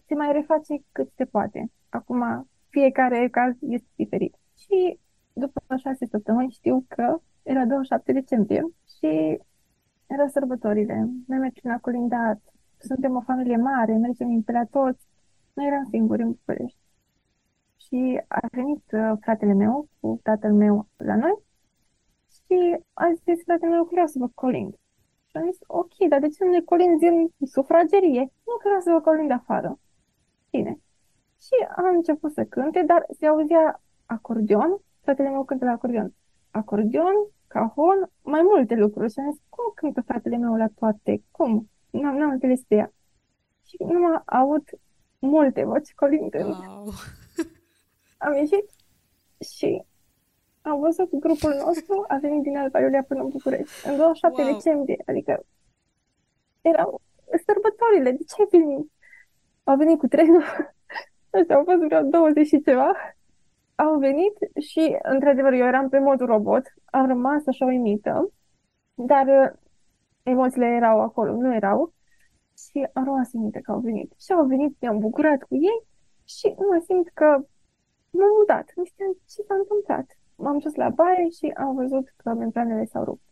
se mai reface cât se poate. Acum, fiecare caz este diferit. Și după șase săptămâni știu că era douăzeci și șapte decembrie și erau sărbătorile. Noi mergem la colindat, suntem o familie mare, mergem pe la toți. Noi eram singuri în București. Și a venit fratele meu cu tatăl meu la noi și a zis, fratele meu, vreau să vă colind. Și am zis, ok, dar de ce nu ne colinzi în sufragerie? Nu, că vreau să vă colind afară. Bine. Și a început să cânte, dar se auzea acordeon. Fratele meu cântă la acordeon. Acordeon, cahon, mai multe lucruri. Și am zis, cum cântă fratele meu la toate? Cum? N-am, n-am înțeles de ea. Și nu mă aud multe voci colindând. Wow. Am ieșit și am văzut că grupul nostru a venit din Alba Iulia până în București. În douăzeci și șapte wow. decembrie. Adică erau sărbătorile. De ce ai venit? Au venit cu trenul. Așa, au fost vreo douăzeci și ceva. Au venit și, într-adevăr, eu eram pe modul robot, am rămas așa uimită, dar emoțiile erau acolo, nu erau, și am rămas uimită că au venit. Și au venit, ne-am bucurat cu ei și mă simt că m-am mutat. Nu știam ce s-a întâmplat. M-am dus la baie și am văzut că membranele s-au rupt.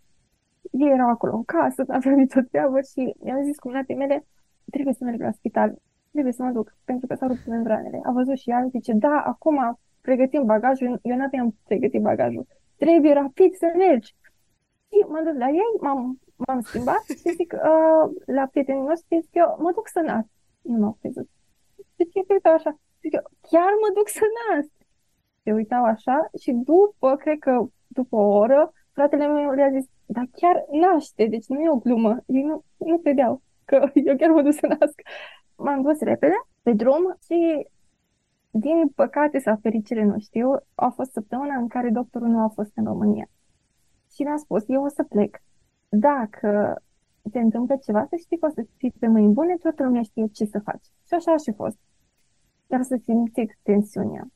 Ei erau acolo în casă, n-aveam nicio treabă și mi-am zis cumnatei mele, trebuie să merg la spital, trebuie să mă duc, pentru că s-au rupt membranele. A văzut și ea, zice, da, acum pregătim bagajul, eu n-aveam pregătit bagajul. Trebuie rapid să mergi. Și m-am dus la ei, m-am, m-am schimbat și zic uh, la prietenii noștri, zic eu, mă duc să nasc. Nu m-au crezut. Deci ei se uitau așa. Zic eu, chiar mă duc să nasc. Se uitau așa și după, cred că după o oră, fratele meu le-a zis, dar chiar naște, deci nu e o glumă. Ei nu, nu credeau că eu chiar mă duc să nasc. M-am dus repede pe drum și Din păcate sau fericire, nu știu, a fost săptămâna în care doctorul nu a fost în România. Și mi-a spus, eu o să plec. Dacă te întâmplă ceva, să știi că o să fii pe mâini bune, toată lumea știe ce să faci. Și așa a și fost. Dar să simțit tensiunea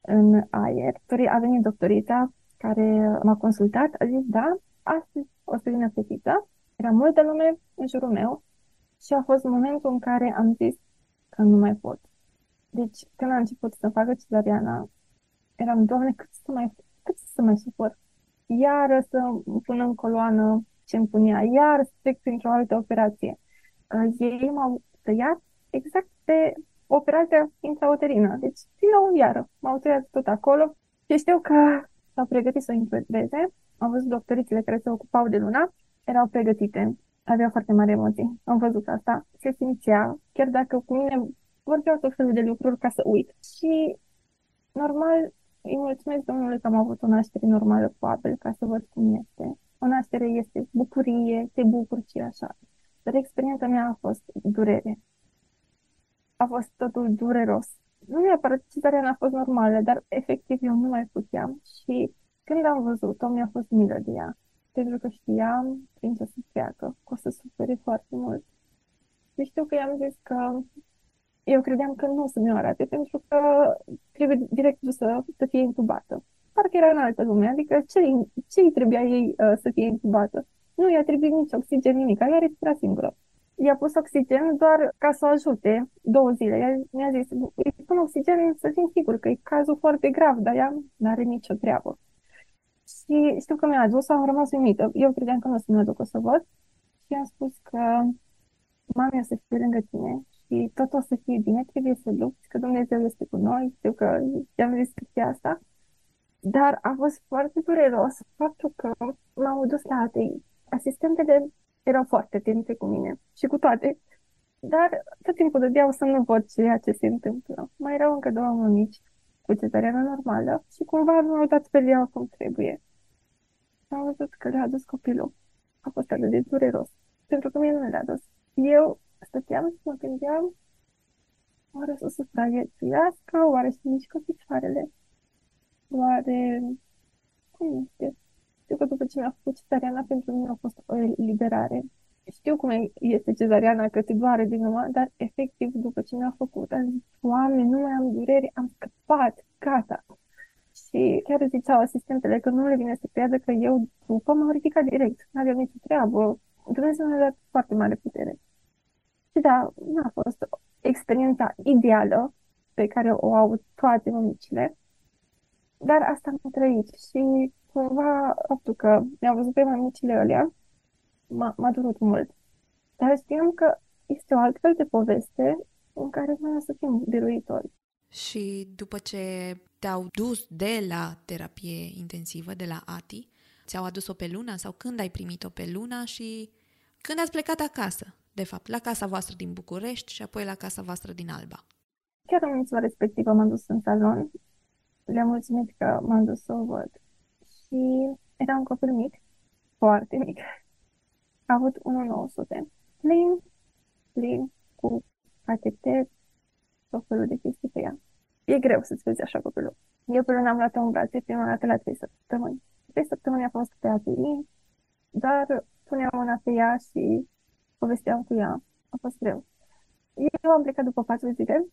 în aer. A venit doctorița care m-a consultat, a zis, da, astăzi o să vină fetița. Era multă lume în jurul meu și a fost momentul în care am zis că nu mai pot. Deci, când a început să facă cezariana, eram, Doamne, cât să mai, cât să mai supăr? Iar să pună în coloană ce îmi punea, iar să trec printr-o altă operație. Ei m-au tăiat exact pe operația intrauterină. Deci, din nou, iară, m-au tăiat tot acolo. Și știu că s-au pregătit să o intreze. Am văzut doctorițele care se ocupau de Luna, erau pregătite, aveau foarte mari emoții. Am văzut asta, se simțea, chiar dacă cu mine vorbeau tot felul de lucruri ca să uit. Și, normal, îi mulțumesc Domnului că am avut o naștere normală cu Abel, ca să văd cum este. O naștere este bucurie, te bucuri și așa. Dar experiența mea a fost durere. A fost totul dureros. Nu neapărat cezariana a fost normală, dar efectiv eu nu mai puteam. Și când am văzut-o, mi-a fost milă de ea. Pentru că știam prin ce să treacă, că o să supere foarte mult. Și știu că i-am zis că eu credeam că nu o să mi-o arate, pentru că trebuie direct să, să fie intubată. Parcă era în altă lume, adică ce îi trebuia ei uh, să fie intubată? Nu i-a trebuit nici oxigen, nimic, ea respira singură. I-a pus oxigen doar ca să o ajute două zile. Ea mi-a zis, îi pun oxigen să fim sigur că e cazul foarte grav, dar ea nu are nicio treabă. Și știu că mi-a adus, am rămas uimită. Eu credeam că nu o să-mi aduc, o să văd. Și am spus că mami o să fie lângă tine și tot o să fie bine, trebuie să lupți, că Dumnezeu este cu noi, știu că i-am zis chestia asta. Dar a fost foarte dureros faptul că m-au dus la atei. Asistentele erau foarte atente cu mine și cu toate, dar tot timpul dădeau să nu văd ceea ce se întâmplă. Mai erau încă două mămici cu cezariană normală și cumva nu au dat pe ea cum trebuie. Am văzut că le-a dus copilul. A fost atât de dureros, pentru că mie nu le-a dus. Eu stăteam și mă gândeam, oare o să supraviețuiască, oare și nici copicioarele. Oare, cum este? Știu că după ce mi-a făcut cezariana, pentru mine a fost o eliberare. Știu cum este cezariana, că te doare din urmă, dar efectiv după ce mi-a făcut, am zis, oameni, nu mai am dureri, am scăpat, gata. Și chiar ziceau asistentele că nu le vine să creadă că eu după m-am ridicat direct, n-aveam nicio treabă. Dumnezeu mi-a dat foarte mare putere. Și da, nu a fost experiența ideală pe care o au toate mămicile. Dar asta am trăit și cumva faptul că mi-am văzut pe mămicile alea m-a, m-a durut mult. Dar știam că este o altfel de poveste în care noi o să fim biruitori. Și după ce te-au dus de la terapie intensivă, de la A T I, ți-au adus-o pe Luna sau când ai primit-o pe Luna și când ați plecat acasă, de fapt, la casa voastră din București și apoi la casa voastră din Alba? Chiar în ziua respectivă m-am dus în salon. Le-am mulțumit că m-am dus să o văd. Și era un copil mic, foarte mic. A avut o mie nouă sute. Plin, plin, cu cateter, tot felul de chestii pe ea. E greu să-ți vezi așa copilul. Eu pe Luna am luat-o în brațe prima dată la trei săptămâni. Trei săptămâni a fost pe A T I, dar puneam mâna pe ea și povesteam cu ea. A fost greu. Eu am plecat după patru zile,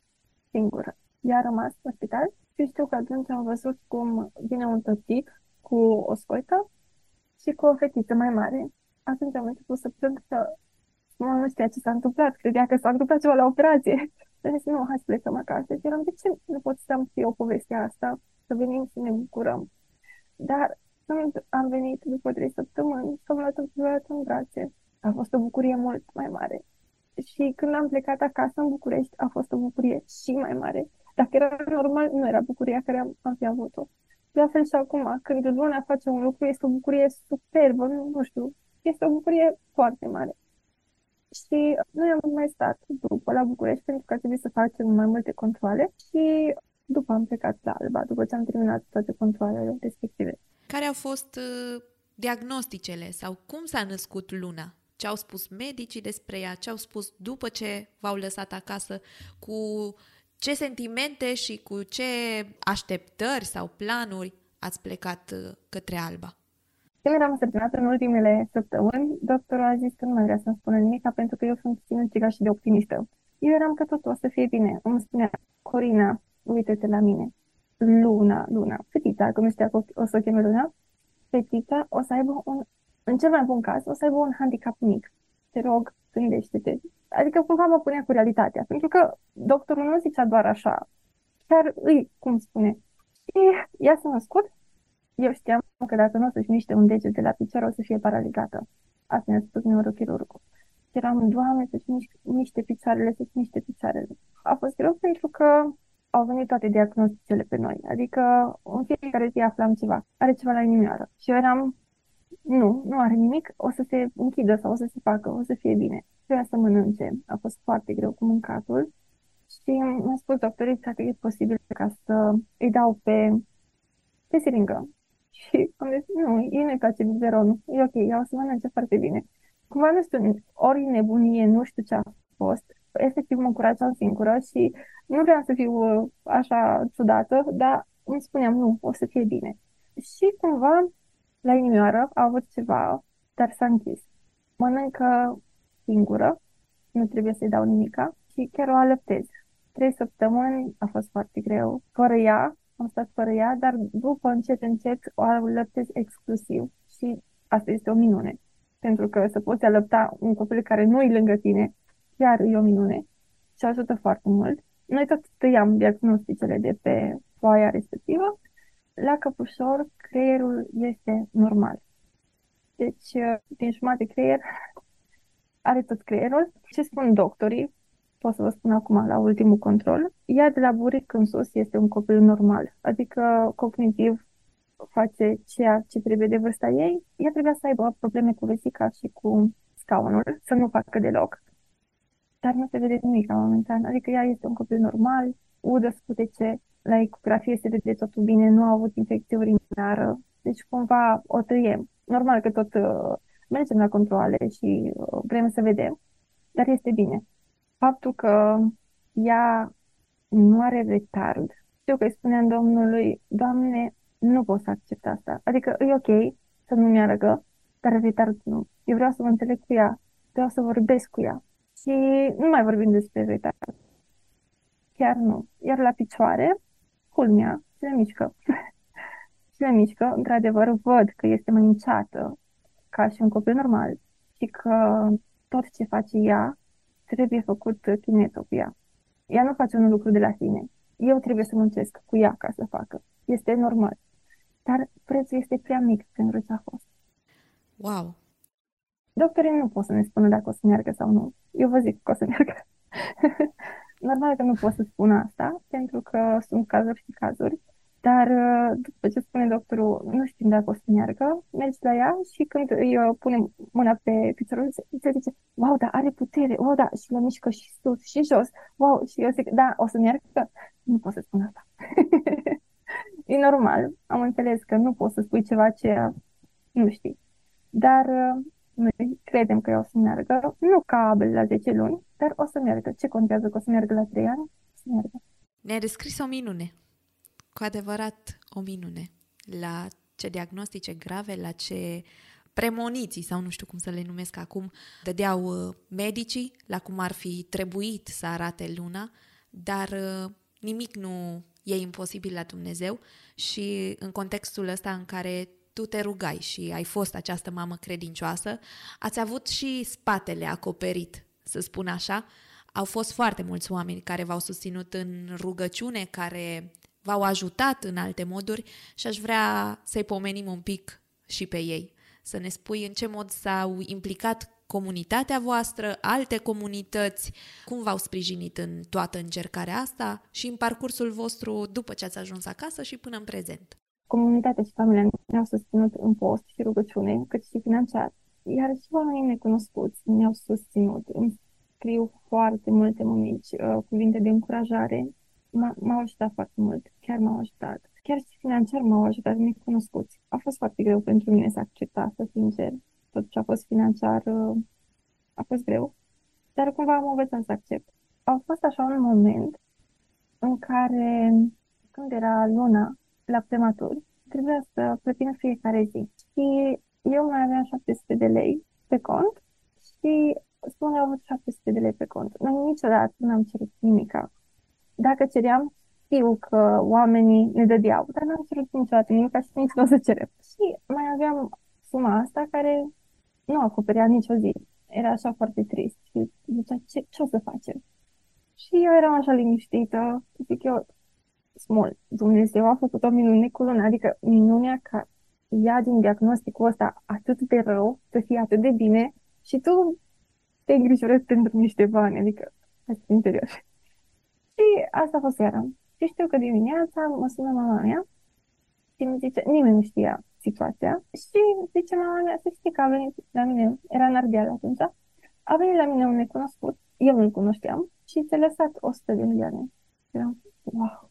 singură. Ea a rămas în spital. Și știu că atunci am văzut cum vine un tătic cu o scoică și cu o fetiță mai mare. Atunci am început să plâng că nu știa ce s-a întâmplat, credea că s-a întâmplat ceva la operație. Și am zis, nu, hai să plecăm acasă. Și eram, de ce nu pot să am eu povestea asta, să venim și ne bucurăm? Dar când am venit după trei săptămâni, am luat-o în brațe. A fost o bucurie mult mai mare. Și când am plecat acasă în București, a fost o bucurie și mai mare. Dacă era normal, nu era bucuria care am, am fi avut-o. De la fel și acum, când Luna face un lucru, este o bucurie superbă, nu, nu știu, este o bucurie foarte mare. Și noi am mai stat după la București, pentru că a trebuit să facem mai multe controale și după am plecat la Alba, după ce am terminat toate controalele respective. Care au fost uh, diagnosticele sau cum s-a născut Luna? Ce au spus medicii despre ea? Ce au spus după ce v-au lăsat acasă cu ce sentimente și cu ce așteptări sau planuri ați plecat către Alba? Eu eram sărținată în ultimele săptămâni. Doctorul a zis că nu mai vrea să-mi spună nimic, pentru că eu sunt sinuciga și de optimistă. Eu eram că totul o să fie bine. Îmi spunea, Corina, uite-te la mine. Luna, Luna, fetița, cum știa că o să o cheme Luna, fetița o să aibă un, în cel mai bun caz, o să aibă un handicap mic. Te rog, gândește-te. Adică cumva mă punea cu realitatea, pentru că doctorul nu zicea doar așa, chiar îi, cum spune, e, ea s-a născut, eu știam că dacă nu o să-și miște un deget de la picior, o să fie paralizată. Asta mi-a spus neurochirurgul. Eram, Doamne, să-și miște, miște picioarele, să-și miște picioarele. A fost greu pentru că au venit toate diagnosticele pe noi, adică în fiecare zi aflam ceva, are ceva la inimioară. Și eu eram, nu, nu are nimic, o să se închidă sau o să se facă, o să fie bine. Trebuia să mănânce, a fost foarte greu cu mâncatul și mi-a spus doctorii că e posibil ca să îi dau pe, pe siringă. Și am zis, nu, ei nu-i place biberonul, e ok, ea o să mănânce foarte bine. Cumva, nu știu, ori nebunie, nu știu ce a fost, efectiv mă încurajam singură și nu vreau să fiu așa ciudată, dar îmi spuneam, nu, o să fie bine. Și cumva, la inimioară, a avut ceva, dar s-a închis. Mănâncă singură, nu trebuie să-i dau nimica și chiar o alăptez. Trei săptămâni a fost foarte greu, fără ea, am stat fără ea, dar după încet, încet, o alăptez exclusiv și asta este o minune. Pentru că să poți alăpta un copil care nu e lângă tine, chiar e o minune și ajută foarte mult. Noi tot tăiam diagnosticele de pe foaia respectivă. La căpușor, creierul este normal. Deci, din jumătate creier, are tot creierul. Ce spun doctorii, pot să vă spun acum la ultimul control, ea de la buric în sus este un copil normal, adică cognitiv face ceea ce trebuie de vârsta ei. Ea trebuia să aibă probleme cu vesica și cu scaunul, să nu facă deloc. Dar nu se vede nimic momentan, adică ea este un copil normal, udă, scutece, la ecografie se vede totul bine, nu a avut infecție urinară, deci cumva o tăiem. Normal că tot uh, mergem la controale și uh, vrem să vedem, dar este bine. Faptul că ea nu are retard, știu că îi spuneam Domnului, Doamne, nu pot să accept asta, adică e ok să nu mi-arăgă, dar retard nu. Eu vreau să mă înțeleg cu ea, vreau să vorbesc cu ea. Și nu mai vorbim despre retard. Chiar nu. Iar la picioare, culmea, se mișcă. Se mișcă, într-adevăr, văd că este mănânceată ca și un copil normal și că tot ce face ea trebuie făcut kineto cu ea. Ea nu face un lucru de la sine. Eu trebuie să muncesc cu ea ca să facă. Este normal. Dar prețul este prea mic pentru ce a fost. Wow! Doctorii nu pot să ne spună dacă o să meargă sau nu. Eu vă zic că o să meargă. Normal că nu pot să spun asta, pentru că sunt cazuri și cazuri, dar după ce spune doctorul, nu știm dacă o să meargă, mergi la ea și când îi pune mâna pe piciorul, se zice, wow, dar are putere, wow, da, și le mișcă și sus și jos, wow, și eu zic, da, o să meargă? Nu pot să spun asta. E normal, am înțeles că nu poți să spui ceva ce nu știi, dar... Noi credem că o să meargă, nu ca Abel la zece luni, dar o să meargă. Ce contează că o să meargă la trei ani? O să meargă. Ne-a descris o minune, cu adevărat o minune, la ce diagnostice grave, la ce premoniții, sau nu știu cum să le numesc acum, dădeau medicii, la cum ar fi trebuit să arate Luna, dar nimic nu e imposibil la Dumnezeu și în contextul ăsta în care tu te rugai și ai fost această mamă credincioasă, ați avut și spatele acoperit, să spun așa. Au fost foarte mulți oameni care v-au susținut în rugăciune, care v-au ajutat în alte moduri și aș vrea să-i pomenim un pic și pe ei. Să ne spui în ce mod s-au implicat comunitatea voastră, alte comunități, cum v-au sprijinit în toată încercarea asta și în parcursul vostru după ce ați ajuns acasă și până în prezent. Comunitatea și familia ne-au susținut în post și rugăciune, cât și financiar. Iar și oamenii necunoscuți ne-au susținut. Îmi scriu foarte multe mămici, uh, cuvinte de încurajare. M- m-au ajutat foarte mult, chiar m-au ajutat. Chiar și financiar m-au ajutat necunoscuți. A fost foarte greu pentru mine să accept asta, sincer. Tot ce a fost financiar uh, a fost greu, dar cumva am învățat să accept. A fost așa un moment în care, când era Luna la prematuri, trebuia să plătim fiecare zi. Și eu mai aveam șapte sute de lei pe cont și Spune, au avut șapte sute de lei pe cont. Noi niciodată nu am cerut nimica. Dacă ceream, știu că oamenii ne dădeau, dar n-am cerut niciodată nimica și nici nu o să cerem. Și mai aveam suma asta care nu acoperea nicio zi. Era așa foarte trist și zicea, ce, ce o să facem? Și eu eram așa liniștită, zic eu, Small, Dumnezeu a făcut o minune cu Luna, adică minunea ca ea din diagnosticul ăsta atât de rău, să fie atât de bine și tu te îngrijorezi pentru niște bani, adică asta e interior. Și asta a fost seara. Și știu că dimineața mă sună mama mea și mi zice, nimeni nu știa situația, și zice mama mea, să știi că a venit la mine, era în Ardeal atunci, a venit la mine un necunoscut, eu nu-l cunoșteam, și ți-a lăsat o sută de milioane. Eram, wow,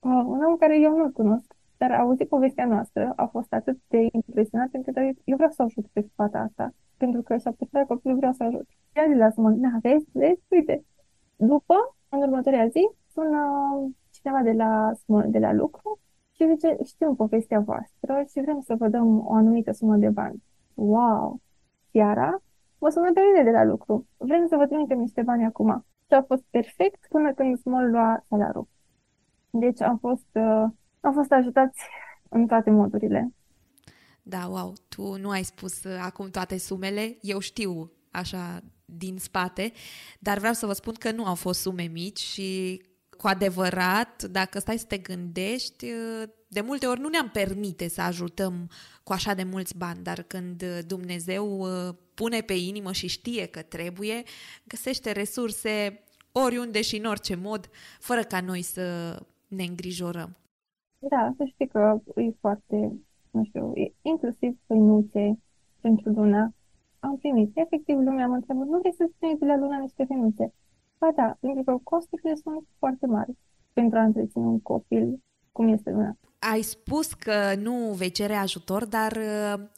wow, un om care eu nu-l cunosc, dar a auzit povestea noastră, a fost atât de impresionat, încât eu vreau să ajut pe fata asta, pentru că și-a putut copilul, vreau să ajut. Ia zi la Small, na, vezi, vezi, uite. După, în următoarea zi, sună cineva de la Small, de la lucru, și zice, știu povestea voastră și vrem să vă dăm o anumită sumă de bani. Wow! Seara, mă sună pe mine de la lucru. Vrem să vă trimitem niște bani acum. Și a fost perfect până când Small lua salarul. Deci am fost, uh, am fost ajutați în toate modurile. Da, wow, tu nu ai spus acum toate sumele, eu știu așa din spate, dar vreau să vă spun că nu au fost sume mici și cu adevărat, dacă stai să te gândești, de multe ori nu ne-am permite să ajutăm cu așa de mulți bani, dar când Dumnezeu pune pe inimă și știe că trebuie, găsește resurse oriunde și în orice mod, fără ca noi să ne îngrijorăm. Da, să știi că e foarte... nu știu, inclusiv făinuțe pentru Luna, am primit. Efectiv, lumea mă întreabă, nu vrei să-ți primiți la Luna niște făinuțe? Ba da, pentru că costurile sunt foarte mari pentru a întreține un copil cum este Luna. Ai spus că nu vei cere ajutor, dar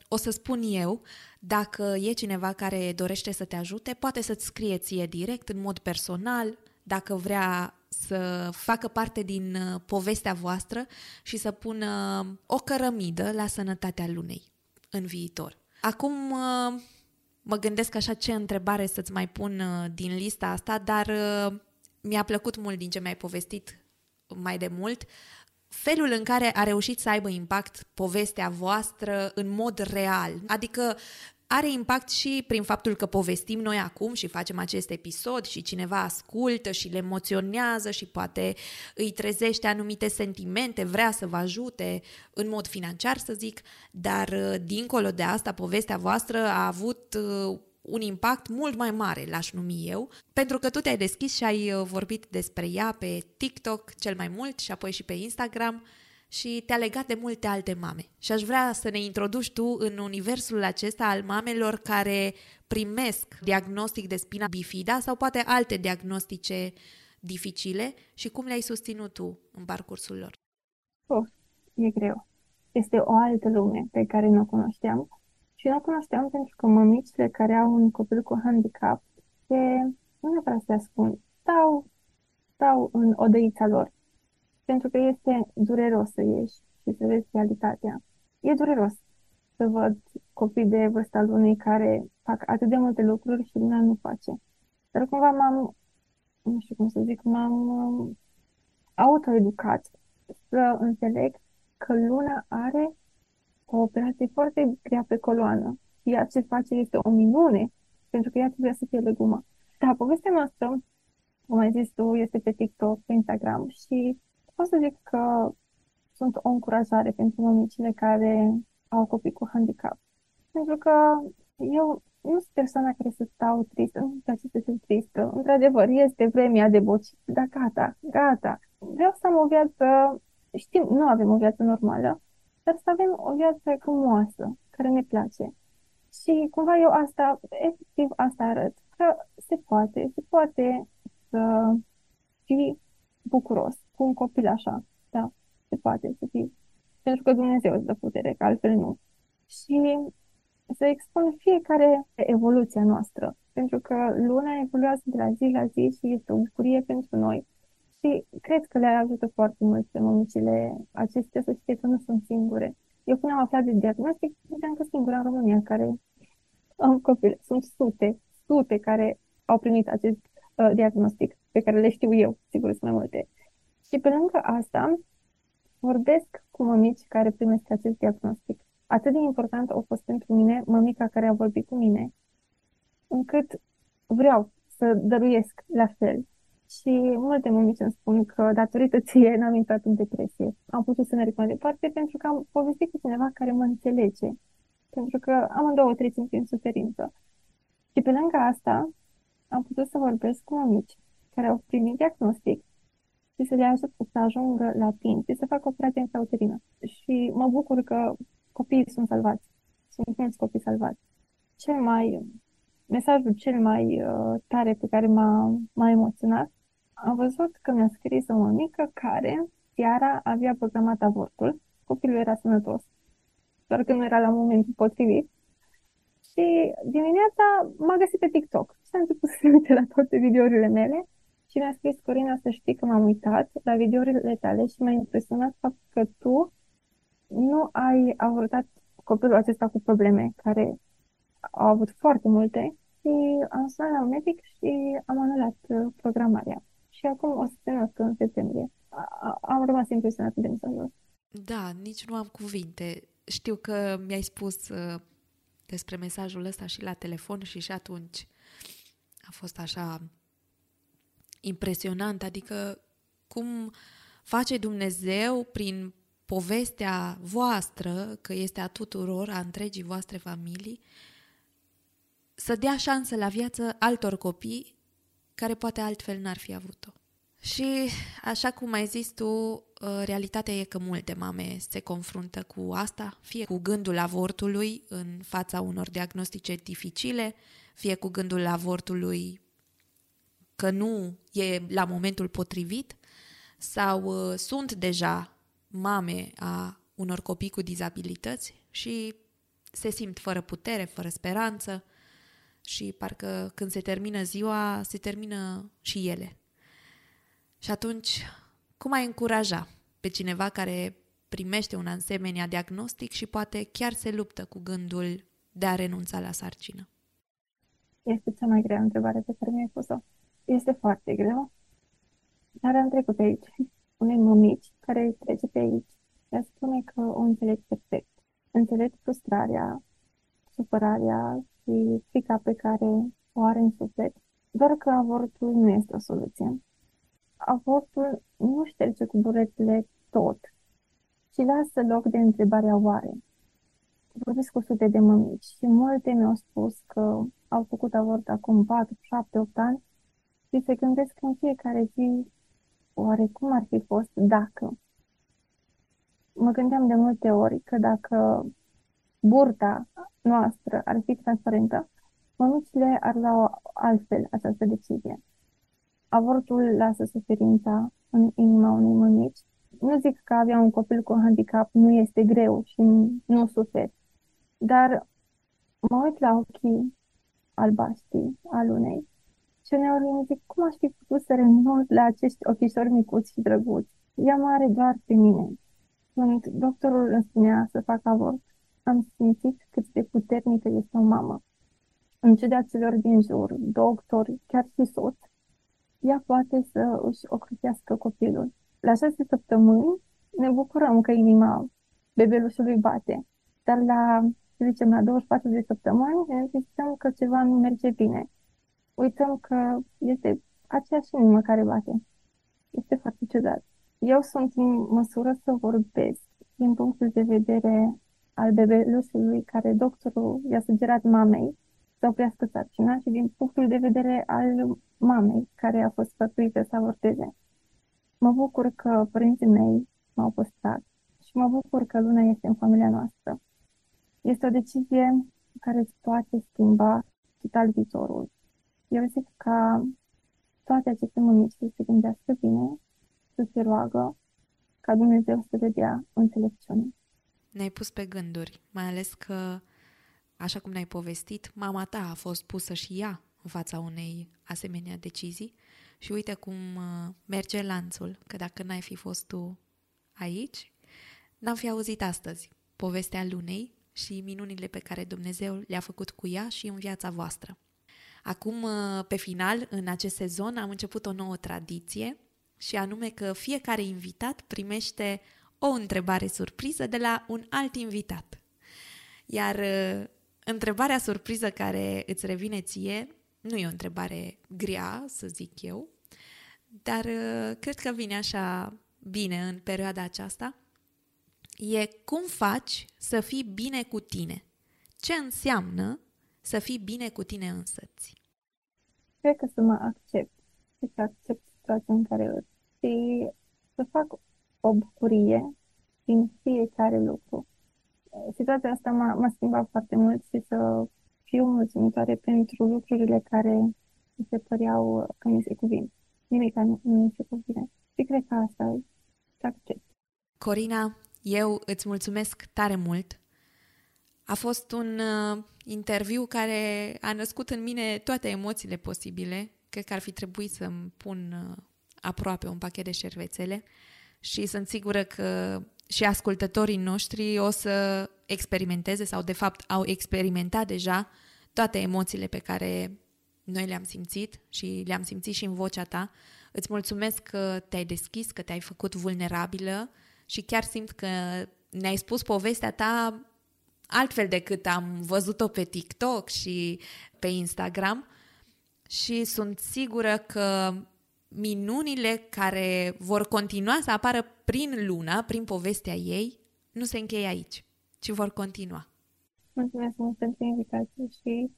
o să spun eu, dacă e cineva care dorește să te ajute, poate să-ți scrie ție direct, în mod personal, dacă vrea să facă parte din povestea voastră și să pună o cărămidă la sănătatea Lunei în viitor. Acum mă gândesc așa ce întrebare să-ți mai pun din lista asta, dar mi-a plăcut mult din ce mi-ai povestit mai de mult, felul în care a reușit să aibă impact povestea voastră în mod real, adică are impact și prin faptul că povestim noi acum și facem acest episod și cineva ascultă și le emoționează și poate îi trezește anumite sentimente, vrea să vă ajute în mod financiar, să zic, dar dincolo de asta, povestea voastră a avut un impact mult mai mare, l-aș numi eu, pentru că tu te-ai deschis și ai vorbit despre ea pe TikTok cel mai mult și apoi și pe Instagram, și te-a legat de multe alte mame. Și aș vrea să ne introduci tu în universul acesta al mamelor care primesc diagnostic de spina bifida sau poate alte diagnostice dificile și cum le-ai susținut tu în parcursul lor. Oh, e greu. Este o altă lume pe care nu o cunoșteam și nu o cunoșteam pentru că mămicile care au un copil cu handicap se, nu neapărat să le ascund, stau, stau în odăița lor. Pentru că este dureros să ieși și să vezi realitatea. E dureros să văd copii de vârsta Lunei care fac atât de multe lucruri și Luna nu face. Dar cumva m-am, nu știu cum să zic, m-am autoeducat să înțeleg că Luna are o operație foarte grea pe coloană. Ea ce face este o minune, pentru că ea trebuie să fie legumă. Dar povestea noastră, cum ai zis tu, este pe TikTok, pe Instagram și pot să zic că sunt o încurajare pentru mămicile care au copii cu handicap. Pentru că eu nu sunt persoana care să stau tristă, nu-mi place să fiu tristă. Într-adevăr, este vremea de boci, dar gata, gata. Vreau să am o viață, știm, nu avem o viață normală, dar să avem o viață frumoasă, care ne place. Și cumva eu asta, efectiv asta arăt, că se poate, se poate să fii bucuros cu un copil așa, da, se poate să fie. Pentru că Dumnezeu îți dă putere, că altfel nu. Și să expun fiecare evoluția noastră, pentru că Luna evoluează de la zi la zi și este o bucurie pentru noi. Și și cred că le ajută foarte mult pe mămicile acestea să știe că nu sunt singure. Eu când am aflat de diagnostic, credeam că singura în România care am copil. Sunt sute, sute care au primit acest uh, diagnostic, pe care le știu eu, sigur sunt mai multe. Și pe lângă asta, vorbesc cu mămici care primesc acest diagnostic. Atât de important a fost pentru mine mămica care a vorbit cu mine, încât vreau să dăruiesc la fel. Și multe mămici îmi spun că datorită ție n-am intrat în depresie. Am putut să merg mai departe pentru că am povestit cu cineva care mă înțelege. Pentru că amândouă trecem prin suferință. Și pe lângă asta am putut să vorbesc cu mămici care au primit diagnostic și să le ajut să ajungă la timp și să facă operația intrauterină. Și mă bucur că copiii sunt salvați. Sunt mulți copii salvați. Cel mai... Mesajul cel mai uh, tare pe care m-a, m-a emoționat, am văzut că mi-a scris o mămică care seara avea programat avortul, copilul era sănătos, doar că nu era la momentul potrivit. Și dimineața m-a găsit pe TikTok și a început să se uite la toate videourile mele și mi-a scris: Corina, să știi că m-am uitat la videourile tale și m-a impresionat faptul că tu nu ai avortat copilul acesta cu probleme care au avut foarte multe și am sunat la medic și am anulat programarea. Și acum o să se nască în septembrie. Am rămas impresionată de mesajul. Da, nici nu am cuvinte. Știu că mi-ai spus uh, despre mesajul ăsta și la telefon și și atunci a fost așa impresionant. Adică cum face Dumnezeu prin povestea voastră, că este a tuturor, a întregii voastre familii, să dea șansă la viață altor copii care poate altfel n-ar fi avut-o. Și, așa cum ai zis tu, realitatea e că multe mame se confruntă cu asta, fie cu gândul avortului în fața unor diagnostice dificile, fie cu gândul avortului că nu e la momentul potrivit, sau sunt deja mame a unor copii cu dizabilități și se simt fără putere, fără speranță, și parcă când se termină ziua, se termină și ele. Și atunci, cum ai încuraja pe cineva care primește un asemenea diagnostic și poate chiar se luptă cu gândul de a renunța la sarcină? Este cea mai grea întrebare pe care mi-ai pus-o. Este foarte greu, dar am trecut pe aici. Unei mămici care trece pe aici, ea spune că o înțeleg perfect. Înțeleg frustrarea, supărarea și frica pe care o are în suflet, doar că avortul nu este o soluție. Avortul nu șterge cu buretele tot, ci lasă loc de întrebarea oare. Vorbesc cu sute de mămici și multe mi-au spus că au făcut avort acum patru, șapte, opt ani și se gândesc în fiecare zi oare cum ar fi fost dacă. Mă gândeam de multe ori că dacă burta noastră ar fi transparentă, mămicile ar lua altfel această decizie. Avortul lasă suferința în inima unei mămici. Nu zic că avea un copil cu handicap nu este greu și nu suferi, dar mă uit la ochii albaștri al Lunei și uneori îmi zic cum aș fi putut să renunț la acești ochișori micuți și drăguți. Ea mă are doar pe mine. Când doctorul îmi spunea să fac avort, am simțit cât de puternică este o mamă. În ciuda celor din jur, doctori, chiar și soț, ea poate să își ocrutească copilul. La șase săptămâni ne bucurăm că inima bebelușului bate, dar la, să zicem, la douăzeci și patru de săptămâni ne zicem că ceva nu merge bine. Uităm că este aceeași inimă care bate. Este foarte ciudat. Eu sunt în măsură să vorbesc din punctul de vedere al bebelușului care doctorul i-a sugerat mamei să oprească sarcina și din punctul de vedere al mamei care a fost sfătuită să avorteze. Mă bucur că părinții mei m-au păstrat și mă bucur că Luna este în familia noastră. Este o decizie care îți poate schimba total viitorul. Eu zic ca toate aceste mămici să se gândească bine, să se roagă, ca Dumnezeu să le dea înțelepciune. Ne-ai pus pe gânduri, mai ales că, așa cum ne-ai povestit, mama ta a fost pusă și ea în fața unei asemenea decizii Și uite cum merge lanțul, că dacă n-ai fi fost tu aici, n-am fi auzit astăzi povestea Lunei și minunile pe care Dumnezeu le-a făcut cu ea și în viața voastră. Acum, pe final, în acest sezon, am început o nouă tradiție și anume că fiecare invitat primește o întrebare surpriză de la un alt invitat. Iar întrebarea surpriză care îți revine ție nu e o întrebare grea, să zic eu, dar cred că vine așa bine în perioada aceasta. E cum faci să fii bine cu tine? Ce înseamnă să fii bine cu tine însăți? Cred că să mă accept și să accept situația în care îți și să fac o bucurie din fiecare lucru. Situația asta m-a, m-a schimbat foarte mult și să fiu mulțumitoare pentru lucrurile care mi se păreau că mi se cuvine. Nimic nu mi se cuvine. Și cred că asta e să accept. Corina, eu îți mulțumesc tare mult. A fost un uh, interviu care a născut în mine toate emoțiile posibile. Cred că ar fi trebuit să-mi pun uh, aproape un pachet de șervețele și sunt sigură că și ascultătorii noștri o să experimenteze sau de fapt au experimentat deja toate emoțiile pe care noi le-am simțit și le-am simțit și în vocea ta. Îți mulțumesc că te-ai deschis, că te-ai făcut vulnerabilă și chiar simt că ne-ai spus povestea ta altfel decât am văzut-o pe TikTok și pe Instagram și sunt sigură că minunile care vor continua să apară prin Luna, prin povestea ei, nu se încheie aici, ci vor continua. Mulțumesc mult pentru invitație și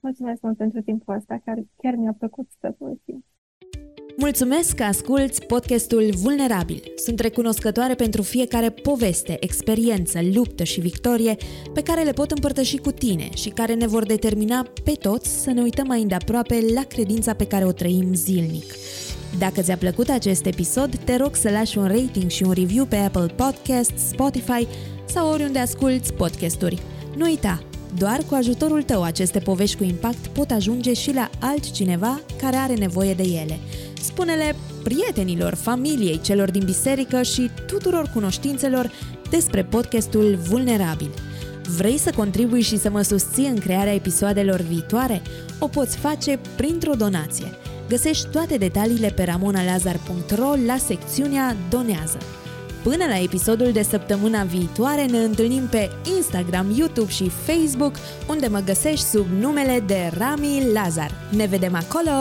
mulțumesc mult pentru timpul ăsta, care chiar mi-a plăcut să povestim. Mulțumesc că asculți podcastul Vulnerabil. Sunt recunoscătoare pentru fiecare poveste, experiență, luptă și victorie pe care le pot împărtăși cu tine și care ne vor determina pe toți să ne uităm mai îndeaproape la credința pe care o trăim zilnic. Dacă ți-a plăcut acest episod, te rog să lași un rating și un review pe Apple Podcasts, Spotify sau oriunde asculți podcasturi. Nu uita! Doar cu ajutorul tău aceste povești cu impact pot ajunge și la altcineva care are nevoie de ele. Spune-le prietenilor, familiei, celor din biserică și tuturor cunoștințelor despre podcastul Vulnerabil. Vrei să contribui și să mă susții în crearea episoadelor viitoare? O poți face printr-o donație. Găsești toate detaliile pe ramonalazar punct ro la secțiunea Donează. Până la episodul de săptămâna viitoare ne întâlnim pe Instagram, YouTube și Facebook, unde mă găsești sub numele de Rami Lazar. Ne vedem acolo!